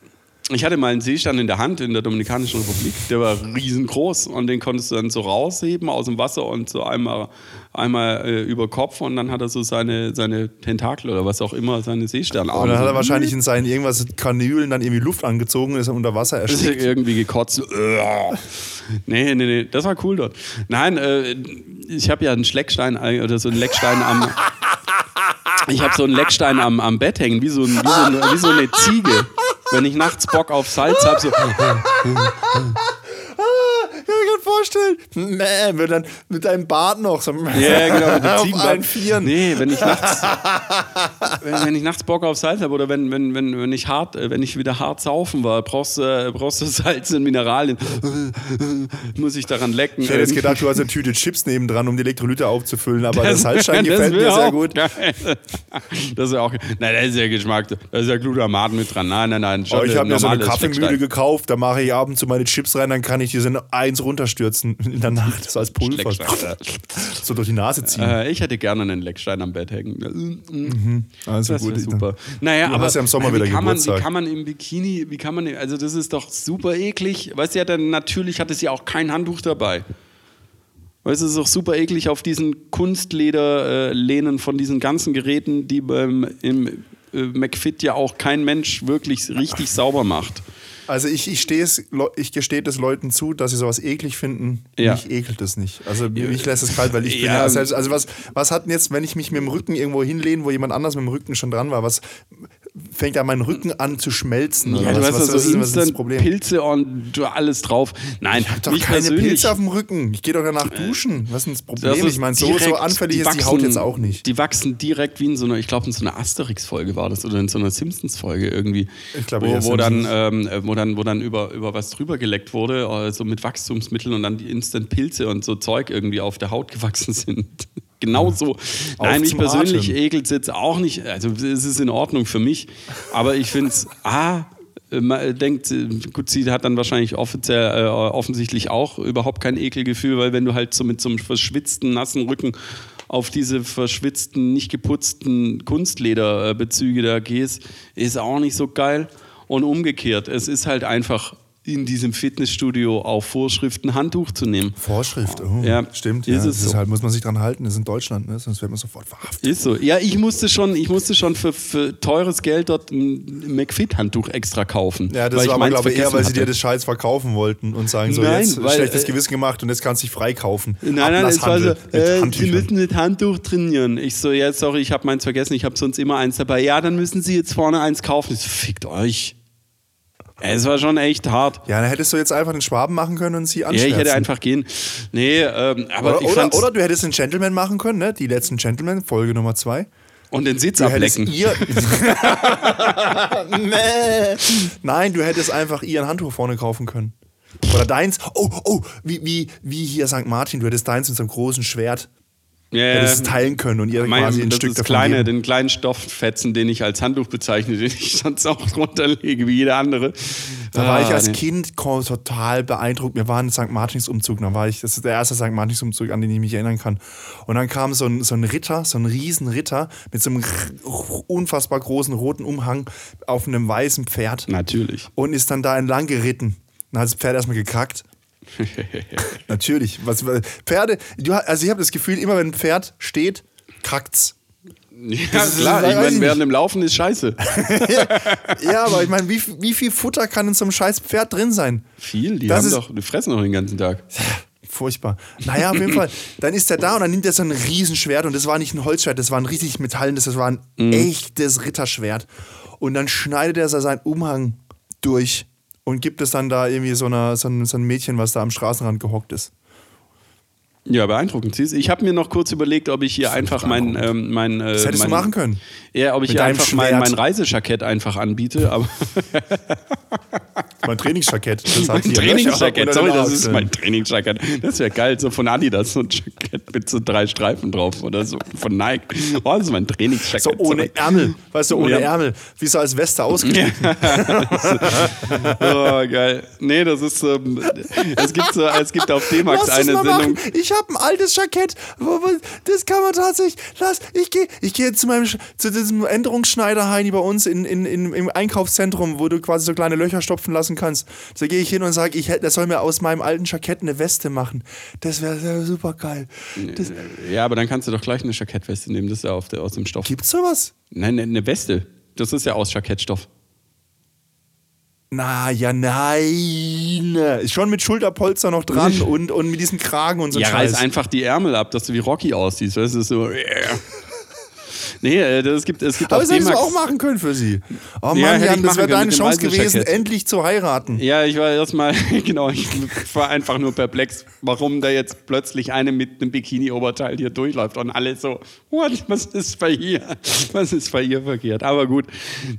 Ich hatte mal einen Seestern in der Hand in der Dominikanischen Republik. Der war riesengroß und den konntest du dann so rausheben aus dem Wasser und so einmal, einmal äh, über Kopf und dann hat er so seine, seine Tentakel oder was auch immer, seine Seesternarme. Und dann hat er wahrscheinlich in seinen irgendwas Kanülen dann irgendwie Luft angezogen und ist dann unter Wasser erstickt. Irgendwie gekotzt. Nee, nee, nee, das war cool dort. Nein, äh, ich habe ja einen Schleckstein oder so einen Leckstein am... Ich habe so einen Leckstein am, am Bett hängen, wie so, ein, wie, so ein, wie so eine Ziege. Wenn ich nachts Bock auf Salz habe, so... vorstellen. Mäh, mit, dein, mit deinem Bart noch. So ja, yeah, genau, mit dem Ziegenbart. Nee, wenn ich nachts wenn, wenn ich nachts Bock auf Salz habe oder wenn, wenn, wenn, wenn, ich hart, wenn ich wieder hart saufen war, brauchst, äh, brauchst du Salz und Mineralien. Muss ich daran lecken. Ich hätte jetzt gedacht, du hast eine Tüte Chips nebendran, um die Elektrolyte aufzufüllen, aber das, der Salzstein gefällt mir sehr gut. Geil. Das ist ja auch... Nein, das ist ja Geschmack. Da ist ja Glutamaten mit dran. Nein, nein, nein. Oh, ich habe mir so eine Kaffeemühle gekauft, da mache ich abends so meine Chips rein, dann kann ich diese eins runterstellen. Stürzen in der Nacht, so als Pulver. So durch die Nase ziehen. Äh, ich hätte gerne einen Leckstein am Bett hängen. Mhm. Also das wäre super. Naja, aber ja im Sommer wie, wieder kann man, wie kann man im Bikini, wie kann man, also das ist doch super eklig. Weißt du, ja, dann natürlich hatte sie ja auch kein Handtuch dabei. Weißt du, es ist doch super eklig auf diesen Kunstlederlehnen von diesen ganzen Geräten, die beim im äh, McFit ja auch kein Mensch wirklich richtig sauber macht. Also ich, ich, steh's, ich gestehe es Leuten zu, dass sie sowas eklig finden. Ja. Mich ekelt es nicht. Also mich lässt es kalt, weil ich ja. bin ja selbst... Also was, was hat denn jetzt, wenn ich mich mit dem Rücken irgendwo hinlehne, wo jemand anders mit dem Rücken schon dran war, was fängt ja mein Rücken an zu schmelzen? Ja, du was, weißt was, was, so was ist das Problem? Pilze und alles drauf. Nein, ich habe doch keine persönlich. Pilze auf dem Rücken. Ich gehe doch danach duschen. Was ist denn das Problem? Das ist ich meine, so, so anfällig ist wachsen, die Haut jetzt auch nicht. Die wachsen direkt wie in so einer, ich glaube in so einer Asterix-Folge war das oder in so einer Simpsons-Folge irgendwie. Ich glaube, wo, wo dann... Ähm, wo dann, wo dann über, über was drüber geleckt wurde, so also mit Wachstumsmitteln und dann die Instant-Pilze und so Zeug irgendwie auf der Haut gewachsen sind. Genau so. Nein, mich persönlich ekelt es jetzt auch nicht. Also es ist in Ordnung für mich, aber ich finde es, ah, man denkt, gut, sie hat dann wahrscheinlich offiziell, äh, offensichtlich auch überhaupt kein Ekelgefühl, weil wenn du halt so mit so einem verschwitzten, nassen Rücken auf diese verschwitzten, nicht geputzten Kunstlederbezüge da gehst, ist auch nicht so geil. Und umgekehrt, es ist halt einfach in diesem Fitnessstudio auf Vorschriften Handtuch zu nehmen. Vorschrift, oh, ja. Stimmt. Ja. Ist es das ist so. Halt, muss man sich dran halten, das ist in Deutschland, ne? Sonst wird man sofort verhaftet. Ist so. Ja, ich musste schon, ich musste schon für, für teures Geld dort ein McFit-Handtuch extra kaufen. Ja, das war aber, glaube ich, eher, weil sie dir das Scheiß verkaufen wollten und sagen so, nein, jetzt weil, schlechtes äh, Gewissen gemacht und jetzt kannst du dich freikaufen. Nein, nein, es war so, äh, sie müssen mit Handtuch trainieren. Ich so, ja, sorry, ich habe meins vergessen, ich habe sonst immer eins dabei. Ja, dann müssen sie jetzt vorne eins kaufen. Ich so, fickt euch. Es war schon echt hart. Ja, dann hättest du jetzt einfach den Schwaben machen können und sie anschwärzen. Ja, ich hätte einfach gehen. Nee, ähm, aber oder, ich oder, oder du hättest den Gentleman machen können, ne? Die letzten Gentleman, Folge Nummer zwei. Und den Sitz du ablecken. Ihr nee. Nein, du hättest einfach ihren Handtuch vorne kaufen können. Oder deins. Oh, oh, wie, wie, wie hier Sankt Martin, du hättest deins mit so einem großen Schwert. Ja, ja, das teilen können und ihr quasi ein Stück davon kleine, den kleinen Stofffetzen, den ich als Handtuch bezeichne, den ich sonst auch runterlege, wie jeder andere. Da ah, war ich als nee. Kind total beeindruckt. Wir waren in Sankt Martins Umzug. Da war ich, das ist der erste Sankt Martins Umzug, an den ich mich erinnern kann. Und dann kam so ein, so ein Ritter, so ein Riesenritter mit so einem unfassbar großen roten Umhang auf einem weißen Pferd. Natürlich. Und ist dann da entlang geritten. Dann hat das Pferd erstmal gekackt. Natürlich. Was, Pferde, du, also ich habe das Gefühl, immer wenn ein Pferd steht, kackt's. Ja, das ist klar. Ich meine, während dem Laufen ist scheiße. ja, ja, aber ich meine, wie, wie viel Futter kann in so einem scheiß Pferd drin sein? Viel, die, haben ist, doch, die fressen doch den ganzen Tag. Furchtbar. Naja, auf jeden Fall. Dann ist er da und dann nimmt er so ein Riesenschwert und das war nicht ein Holzschwert, das war ein richtig metallendes, das war ein mhm. echtes Ritterschwert. Und dann schneidet er seinen Umhang durch. Und gibt es dann da irgendwie so, eine, so, ein, so ein Mädchen, was da am Straßenrand gehockt ist? Ja, beeindruckend. Ich habe mir noch kurz überlegt, ob ich hier das einfach mein... Ähm, mein äh, das hättest mein, du machen können. Ja, ob ich hier einfach mein, mein Reisejackett einfach anbiete. Aber mein Trainingsjackett. Das hat mein Trainingsjackett, sorry, das ist mein Trainingsjackett. Das wäre geil, so von Adidas, so ein Jackett mit so drei Streifen drauf oder so von Nike. Oh, das ist mein Trainingsjackett. So ohne Ärmel, weißt du, ohne ja. Ärmel. Wie so als Weste ausgeschnitten. Oh, geil. Nee, das ist... Ähm, es, gibt so, es gibt auf D-Max eine Sendung... Machen. Ich habe ein altes Jackett, das kann man tatsächlich... Lass, ich gehe ich geh zu meinem zu diesem Änderungsschneider Heini bei uns in, in, in, im Einkaufszentrum, wo du quasi so kleine Löcher stopfen lassen kannst. Da gehe ich hin und sage, ich, das soll mir aus meinem alten Jackett eine Weste machen. Das wäre wär super geil. Das ja, aber dann kannst du doch gleich eine Jackettweste nehmen, das ist ja auf der, aus dem Stoff. Gibt's sowas? Nein, eine Weste. Das ist ja aus Jackettstoff. Na ja, nein. Ist schon mit Schulterpolster noch dran und, und mit diesem Kragen und so. Ja, Scheiß. Reiß einfach die Ärmel ab, dass du wie Rocky aussiehst. Weißt du, so. Nee, das gibt, es gibt aber das hättest du auch machen können für sie. Oh Mann, ja, Jan, das wäre deine Chance gewesen, endlich zu heiraten. Ja, ich war erstmal, genau, ich war einfach nur perplex, warum da jetzt plötzlich eine mit einem Bikini-Oberteil hier durchläuft und alle so, what, was ist bei ihr? Was ist bei ihr verkehrt? Aber gut,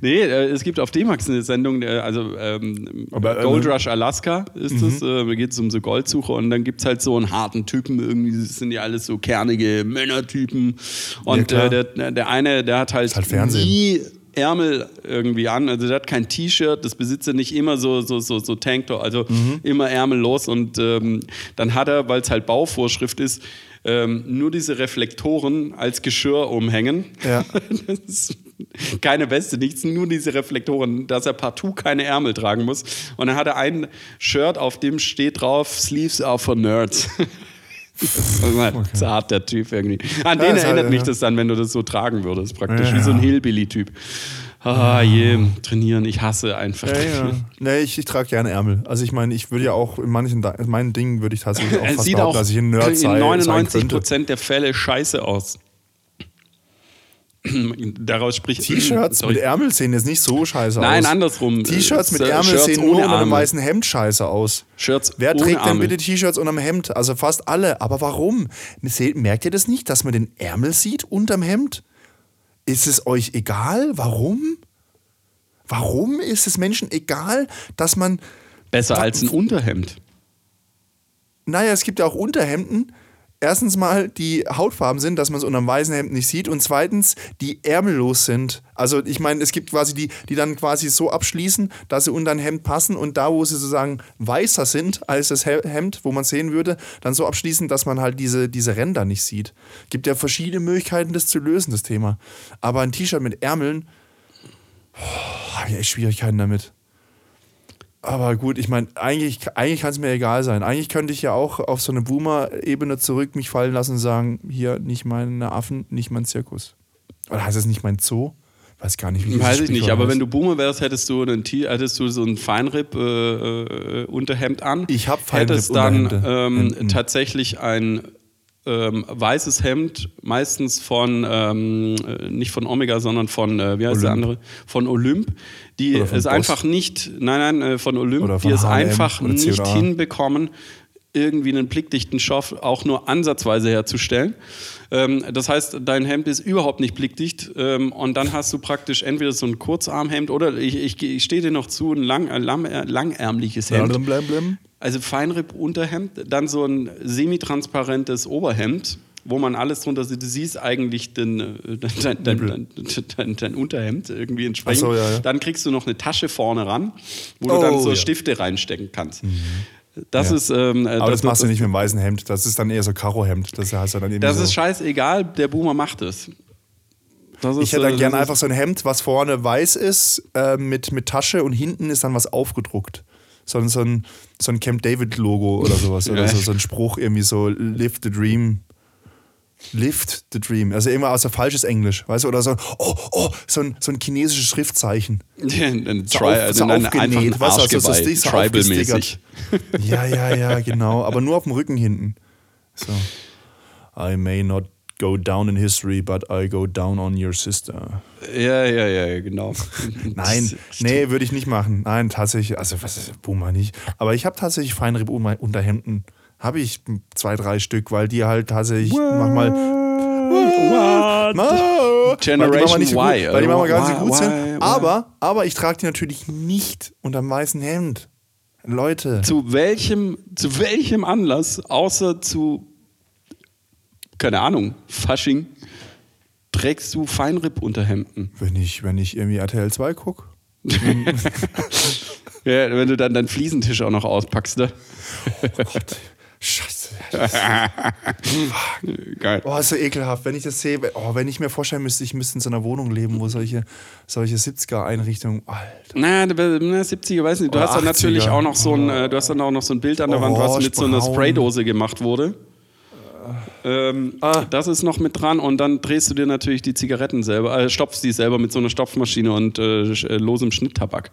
nee, es gibt auf D-Max eine Sendung, also ähm, aber, Gold ähm, Rush Alaska ist das, da äh, geht es um so Goldsuche und dann gibt es halt so einen harten Typen, irgendwie sind ja alles so kernige Männertypen und ja, äh, der, der eine, der hat halt, halt nie Ärmel irgendwie an, also der hat kein T-Shirt, das besitzt er nicht immer so, so, so, so Tanktop, also mhm. immer ärmellos und ähm, dann hat er, weil es halt Bauvorschrift ist, ähm, nur diese Reflektoren als Geschirr umhängen. Ja. Das ist keine Weste, nichts, nur diese Reflektoren, dass er partout keine Ärmel tragen muss und dann hat er ein Shirt, auf dem steht drauf, Sleeves are for Nerds. Okay. Zart, der Typ irgendwie. An ja, den erinnert halt, mich ja. das dann, wenn du das so tragen würdest, praktisch. Ja, wie so ein Hillbilly-Typ. Ah, je, trainieren, ich hasse einfach. Ja, ja. Nee, ich, ich trage gerne Ärmel. Also ich meine, ich würde ja auch in manchen in meinen Dingen würde ich tatsächlich auch fast glauben, dass ich ein Nerd sei. In neunundneunzig Prozent der Fälle scheiße aus. Daraus spricht T-Shirts mit Ärmel sehen jetzt nicht so scheiße aus. Nein, andersrum. T-Shirts mit Ärmel Shirts sehen ohne einem weißen Hemd scheiße aus. Shirts Wer ohne trägt Arme. Denn bitte T-Shirts unterm Hemd? Also fast alle. Aber warum? Merkt ihr das nicht, dass man den Ärmel sieht unterm Hemd? Ist es euch egal? Warum? Warum ist es Menschen egal, dass man... Besser da, als ein Unterhemd. Naja, es gibt ja auch Unterhemden. Erstens mal die Hautfarben sind, dass man es unter dem weißen Hemd nicht sieht und zweitens die ärmellos sind. Also ich meine, es gibt quasi die, die dann quasi so abschließen, dass sie unter ein Hemd passen und da, wo sie sozusagen weißer sind als das Hemd, wo man es sehen würde, dann so abschließen, dass man halt diese, diese Ränder nicht sieht. Gibt ja verschiedene Möglichkeiten, das zu lösen, das Thema. Aber ein T-Shirt mit Ärmeln, oh, habe ich echt Schwierigkeiten damit. Aber gut, ich meine, eigentlich, eigentlich kann es mir egal sein. Eigentlich könnte ich ja auch auf so eine Boomer-Ebene zurück mich fallen lassen und sagen, hier, nicht meine Affen, nicht mein Zirkus. Oder heißt das nicht mein Zoo? Weiß gar nicht, wie das Weiß ich nicht, aber heißt. Wenn du Boomer wärst, hättest du, einen, hättest du so ein Feinripp-Unterhemd äh, äh, an. Ich habe Feinripp-Unterhemd. Hättest dann ähm, tatsächlich ein ähm, weißes Hemd, meistens von, ähm, nicht von Omega, sondern von, äh, wie heißt Olymp. der andere? Von Olymp. Die es einfach nicht, nein, nein, von Olymp, von die es H M einfach nicht hinbekommen, irgendwie einen blickdichten Stoff auch nur ansatzweise herzustellen. Ähm, das heißt, dein Hemd ist überhaupt nicht blickdicht ähm, und dann hast du praktisch entweder so ein Kurzarmhemd oder ich, ich, ich stehe dir noch zu, ein lang, lang, langärmliches Hemd. Blim, blim, blim. Also Feinripp-Unterhemd, dann so ein semi-transparentes Oberhemd, wo man alles drunter sieht. Du siehst eigentlich den, dein, dein, dein, dein, dein Unterhemd irgendwie entsprechend. So, ja, ja. Dann kriegst du noch eine Tasche vorne ran, wo oh, du dann so ja. Stifte reinstecken kannst. Mhm. Das ja. ist, ähm, aber das, das machst das, du nicht mit dem weißen Hemd. Das ist dann eher so Karohemd. Das, heißt dann eben das so. Ist scheißegal, der Boomer macht es. Das ist, ich hätte dann äh, gerne einfach so ein Hemd, was vorne weiß ist, äh, mit, mit Tasche und hinten ist dann was aufgedruckt. So, so ein, so ein Camp David-Logo oder sowas. Oder ja. so, so ein Spruch irgendwie so, live the dream. Lift the Dream. Also immer aus so falsches Englisch, weißt du? Oder so, oh, oh, so ein, so ein chinesisches Schriftzeichen. Ja, ein so Tri- auf, also so aufgenäht, was also so, so Tribal-mäßig. Ja, ja, ja, genau. Aber nur auf dem Rücken hinten. So. I may not go down in history, but I go down on your sister. Ja, ja, ja, genau. Nein, nee, würde ich nicht machen. Nein, tatsächlich, also was ist Boomer nicht. Aber ich habe tatsächlich Feinripp-Unterhemden. Habe ich zwei, drei Stück, weil die halt tatsächlich manchmal. What? What? Generation Y. Weil die manchmal gar nicht so gut sind. Aber, aber ich trage die natürlich nicht unterm weißen Hemd. Leute. Zu welchem, zu welchem Anlass, außer zu, keine Ahnung, Fasching, trägst du Feinripp-Unterhemden? Wenn ich, wenn ich irgendwie R T L zwei gucke. Ja, wenn du dann deinen Fliesentisch auch noch auspackst, ne? Oh Gott. Scheiße. Geil. Oh, ist so ekelhaft, wenn ich das sehe. Oh, wenn ich mir vorstellen müsste, ich müsste in so einer Wohnung leben, wo solche, solche siebziger-Einrichtungen. Alter. Na, siebziger, weiß nicht. Du hast dann natürlich auch noch so ein, du hast dann auch noch so ein Bild an der Wand, was mit so einer Spraydose gemacht wurde. Ähm, ah. Das ist noch mit dran und dann drehst du dir natürlich die Zigaretten selber, äh, stopfst die selber mit so einer Stopfmaschine und äh, losem Schnitttabak.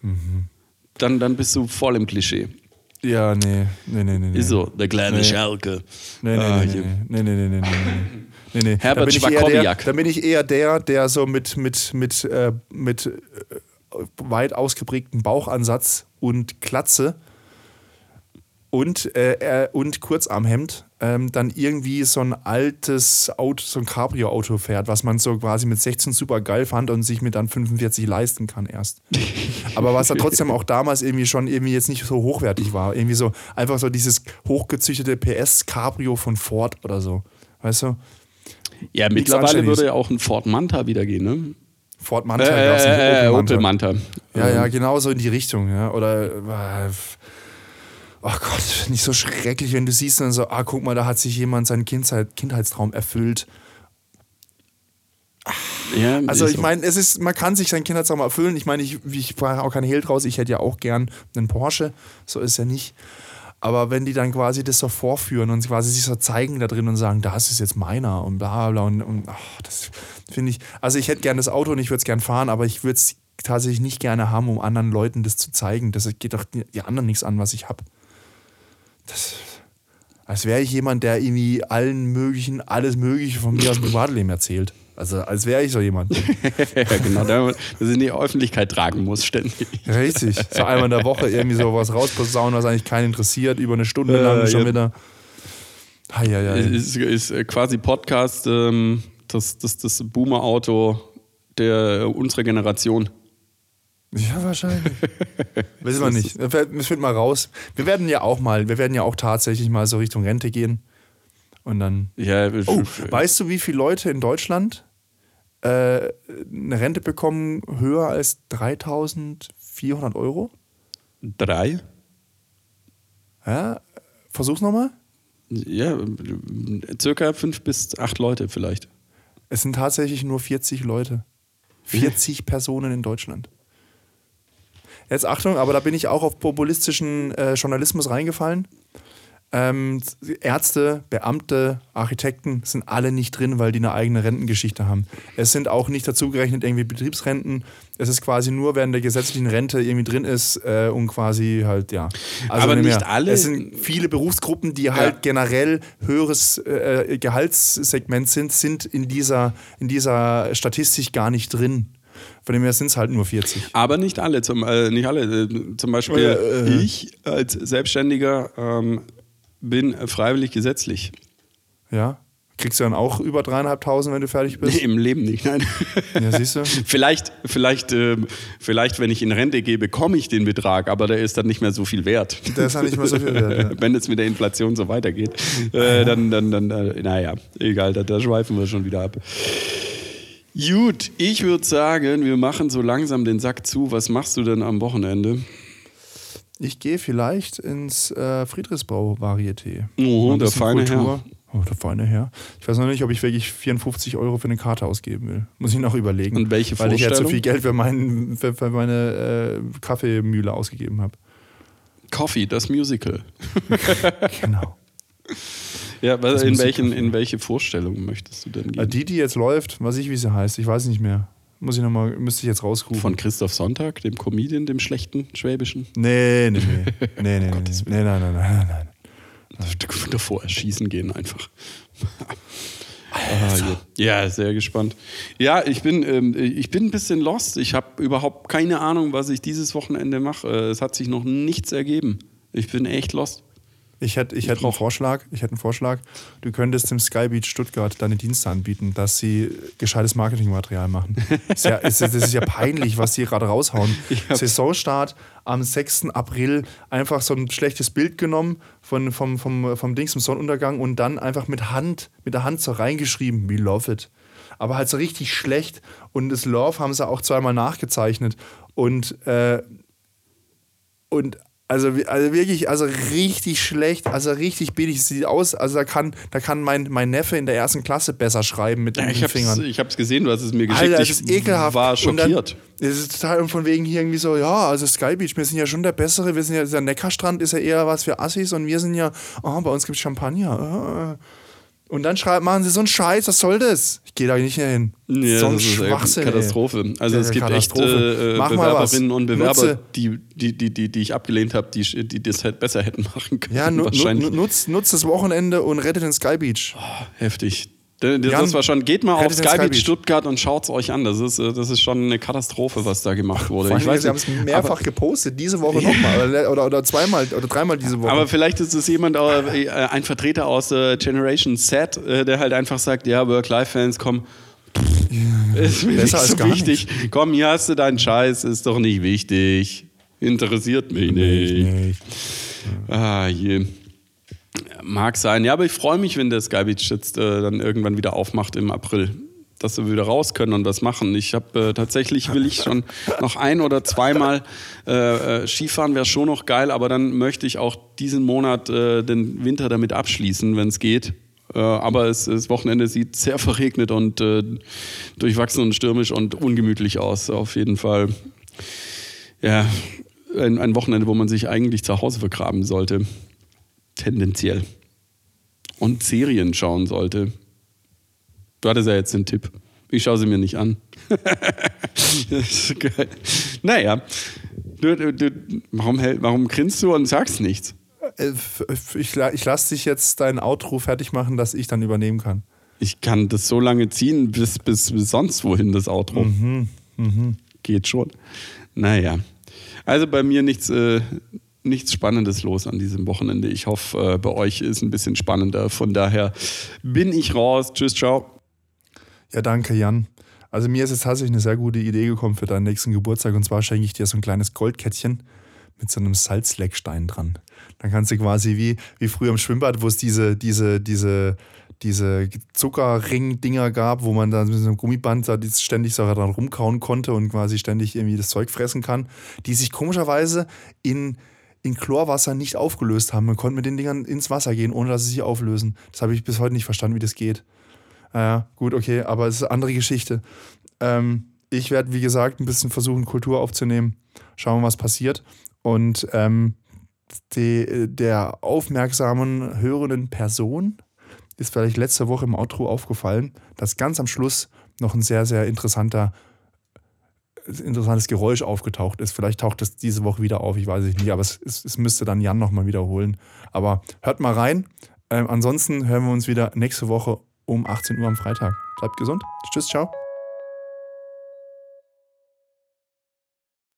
Mhm. Dann, dann bist du voll im Klischee. Ja, nee, nee, nee, nee. Ist so, der kleine nee. Schalke. Nee, nee, ah, nee, nee, nee, nee, nee, nee, nee, nee. Herbert Schwakowiak. Da bin ich eher der, der so mit, mit, mit, äh, mit weit ausgeprägtem Bauchansatz und Glatze und, äh, und Kurzarmhemd ähm, dann irgendwie so ein altes Auto, so ein Cabrio-Auto fährt, was man so quasi mit sechzehn super geil fand und sich mit dann fünfundvierzig leisten kann erst. Aber was da trotzdem auch damals irgendwie schon irgendwie jetzt nicht so hochwertig war. Irgendwie so einfach so dieses hochgezüchtete P S-Cabrio von Ford oder so. Weißt du? Ja, Nichts mittlerweile würde ja auch ein Ford Manta wieder gehen, ne? Ford Manta. Äh, äh, Opel Manta. Ja, ja, genau so in die Richtung. Ja. Oder... Äh, ach oh Gott, nicht so schrecklich, wenn du siehst dann so, ah, guck mal, da hat sich jemand seinen Kindheit, Kindheitstraum erfüllt. Ja, also ich meine, es ist, man kann sich seinen Kindheitstraum erfüllen. Ich meine, ich, ich fahre auch keinen Hehl draus. Ich hätte ja auch gern einen Porsche. So ist ja nicht. Aber wenn die dann quasi das so vorführen und quasi sich so zeigen da drin und sagen, das ist jetzt meiner und bla bla und, und ach, das finde ich. Also ich hätte gern das Auto und ich würde es gern fahren, aber ich würde es tatsächlich nicht gerne haben, um anderen Leuten das zu zeigen. Das geht doch die anderen nichts an, was ich habe. Das, als wäre ich jemand, der irgendwie allen möglichen, alles Mögliche von mir aus dem Privatleben erzählt. Also als wäre ich so jemand. Ja, genau, dass ich in die Öffentlichkeit tragen muss ständig. Richtig, so einmal in der Woche irgendwie sowas rausposaunen, was eigentlich keinen interessiert, über eine Stunde lang äh, schon ja. wieder. Hei, hei, hei. Ist, ist quasi Podcast, ähm, das, das, das Boomer-Auto der, unserer Generation. Ja, wahrscheinlich. Wissen wir nicht. Das finden wir raus. Wir werden ja auch mal, wir werden ja auch tatsächlich mal so Richtung Rente gehen. Und dann. Ja, oh, weißt du, wie viele Leute in Deutschland äh, eine Rente bekommen höher als dreitausendvierhundert Euro? Drei? Ja, versuch's nochmal. Ja, circa fünf bis acht Leute vielleicht. Es sind tatsächlich nur vierzig Leute. vierzig Personen in Deutschland. Jetzt Achtung, aber da bin ich auch auf populistischen äh, Journalismus reingefallen. Ähm, Ärzte, Beamte, Architekten sind alle nicht drin, weil die eine eigene Rentengeschichte haben. Es sind auch nicht dazugerechnet irgendwie Betriebsrenten. Es ist quasi nur, während der gesetzlichen Rente irgendwie drin ist äh, und quasi halt, ja. Also aber nicht alle. Es sind viele Berufsgruppen, die halt ja. generell höheres äh, Gehaltssegment sind, sind in dieser, in dieser Statistik gar nicht drin. Von dem her sind es halt nur vierzig. Aber nicht alle. Zum, äh, nicht alle. Zum Beispiel äh, äh, ich als Selbstständiger ähm, bin freiwillig gesetzlich. Ja. Kriegst du dann auch über dreieinhalbtausend, wenn du fertig bist? Nee, im Leben nicht, nein. Ja, siehst du? vielleicht, vielleicht, äh, vielleicht, wenn ich in Rente gehe, bekomme ich den Betrag, aber der ist dann nicht mehr so viel wert. Der ist dann nicht mehr so viel wert, ja. Wenn es mit der Inflation so weitergeht, äh, ja. dann, dann, dann, äh, naja, egal, da, da schweifen wir schon wieder ab. Gut, ich würde sagen, wir machen so langsam den Sack zu. Was machst du denn am Wochenende? Ich gehe vielleicht ins äh, Friedrichsbau-Varieté. Oh, der feine Kultur. Herr. Oh, der feine Herr. Ich weiß noch nicht, ob ich wirklich vierundfünfzig Euro für eine Karte ausgeben will. Muss ich noch überlegen. Und welche Vorstellung? Weil ich ja zu viel Geld für, mein, für, für meine äh, Kaffeemühle ausgegeben habe. Coffee, das Musical. Genau. Ja, was, in, welchen, in welche Vorstellung möchtest du denn gehen? Die, die jetzt läuft, weiß ich, wie sie heißt, ich weiß nicht mehr. Muss ich noch mal, müsste ich jetzt rausrufen. Von Christoph Sonntag, dem Comedian, dem schlechten Schwäbischen? Nee, nee, nee. nee, nee, oh Gott, nee, nee. nee nein, nein, nein, nein, nein. Davor erschießen gehen einfach. Also. Ah, ja. ja, sehr gespannt. Ja, ich bin, ähm, ich bin ein bisschen lost. Ich habe überhaupt keine Ahnung, was ich dieses Wochenende mache. Es hat sich noch nichts ergeben. Ich bin echt lost. Ich hätte, ich hätte einen Vorschlag, ich hätte einen Vorschlag. Du könntest dem Skybeach Stuttgart deine Dienste anbieten, dass sie gescheites Marketingmaterial machen. Ist ja, ist, das ist ja peinlich, was die gerade raushauen. Saisonstart am sechsten April, einfach so ein schlechtes Bild genommen von, vom, vom, vom Dings, vom Sonnenuntergang und dann einfach mit Hand, mit der Hand so reingeschrieben, we love it. Aber halt so richtig schlecht und das Love haben sie auch zweimal nachgezeichnet und äh, und Also, also wirklich, also richtig schlecht, also richtig billig sieht aus. Also da kann, da kann mein, mein Neffe in der ersten Klasse besser schreiben mit ja, den Fingern. Ich hab's gesehen, du hast es mir geschickt. Alter, das ist ekelhaft. Ich war schockiert. Es ist total und von wegen hier irgendwie so, ja, also Skybeach, wir sind ja schon der Bessere, wir sind ja, der Neckarstrand ist ja eher was für Assis und wir sind ja, oh, bei uns gibt's Champagner. Und dann schreiben, machen sie so einen Scheiß, was soll das? Ich gehe da nicht mehr hin. Ja, so ein Schwachsinn. Katastrophe. Ey. Also es gibt echt äh, Bewerberinnen und Bewerber, die, die, die, die, die ich abgelehnt habe, die, die das halt besser hätten machen können. Ja, nu, wahrscheinlich. Nu, nutzt, nutzt das Wochenende und rettet den Skybeach. Oh, heftig. Das, Jan, das war schon, geht mal auf Skybeach Stuttgart und schaut es euch an. Das ist, das ist schon eine Katastrophe, was da gemacht wurde. Ich weiß, sie haben es mehrfach gepostet, diese Woche nochmal oder, oder, oder zweimal oder dreimal diese Woche. Aber vielleicht ist es jemand, äh, ein Vertreter aus äh, Generation Z, äh, der halt einfach sagt, ja, Work-Life-Fans, komm, ja, ist mir besser nicht so als gar wichtig. Nicht. Komm, hier hast du deinen Scheiß, ist doch nicht wichtig. Interessiert mich nicht. nicht, nicht. Ah, je. Mag sein. Ja, aber ich freue mich, wenn der Skybeach jetzt äh, dann irgendwann wieder aufmacht im April. Dass wir wieder raus können und was machen. Ich habe äh, tatsächlich, will ich schon noch ein- oder zweimal äh, Skifahren, wäre schon noch geil, aber dann möchte ich auch diesen Monat äh, den Winter damit abschließen, wenn es geht. Äh, aber es, das Wochenende sieht sehr verregnet und äh, durchwachsen und stürmisch und ungemütlich aus. Auf jeden Fall. Ja, ein, ein Wochenende, wo man sich eigentlich zu Hause vergraben sollte. Tendenziell. Und Serien schauen sollte. Du hattest ja jetzt den Tipp. Ich schaue sie mir nicht an. Das ist geil. Naja. Du, du, du, warum, warum grinst du und sagst nichts? Ich, ich lasse dich jetzt deinen Outro fertig machen, dass ich dann übernehmen kann. Ich kann das so lange ziehen, bis, bis, bis sonst wohin das Outro. Mhm, mhm. Geht schon. Naja. Also bei mir nichts... Äh, Nichts Spannendes los an diesem Wochenende. Ich hoffe, bei euch ist ein bisschen spannender. Von daher bin ich raus. Tschüss, ciao. Ja, danke, Jan. Also mir ist jetzt tatsächlich eine sehr gute Idee gekommen für deinen nächsten Geburtstag. Und zwar schenke ich dir so ein kleines Goldkettchen mit so einem Salzleckstein dran. Dann kannst du quasi wie, wie früher im Schwimmbad, wo es diese, diese, diese, diese Zuckerring-Dinger gab, wo man da mit so einem Gummiband da ständig so dran rumkauen konnte und quasi ständig irgendwie das Zeug fressen kann, die sich komischerweise in... in Chlorwasser nicht aufgelöst haben. Man konnte mit den Dingern ins Wasser gehen, ohne dass sie sich auflösen. Das habe ich bis heute nicht verstanden, wie das geht. Naja, gut, okay, aber es ist eine andere Geschichte. Ähm, Ich werde, wie gesagt, ein bisschen versuchen, Kultur aufzunehmen. Schauen wir, was passiert. Und ähm, die, der aufmerksamen, hörenden Person ist vielleicht letzte Woche im Outro aufgefallen, dass ganz am Schluss noch ein sehr, sehr interessanter, interessantes Geräusch aufgetaucht ist. Vielleicht taucht das diese Woche wieder auf, ich weiß es nicht, aber es, es, es müsste dann Jan nochmal wiederholen. Aber hört mal rein. Ähm, ansonsten hören wir uns wieder nächste Woche um achtzehn Uhr am Freitag. Bleibt gesund. Tschüss, ciao.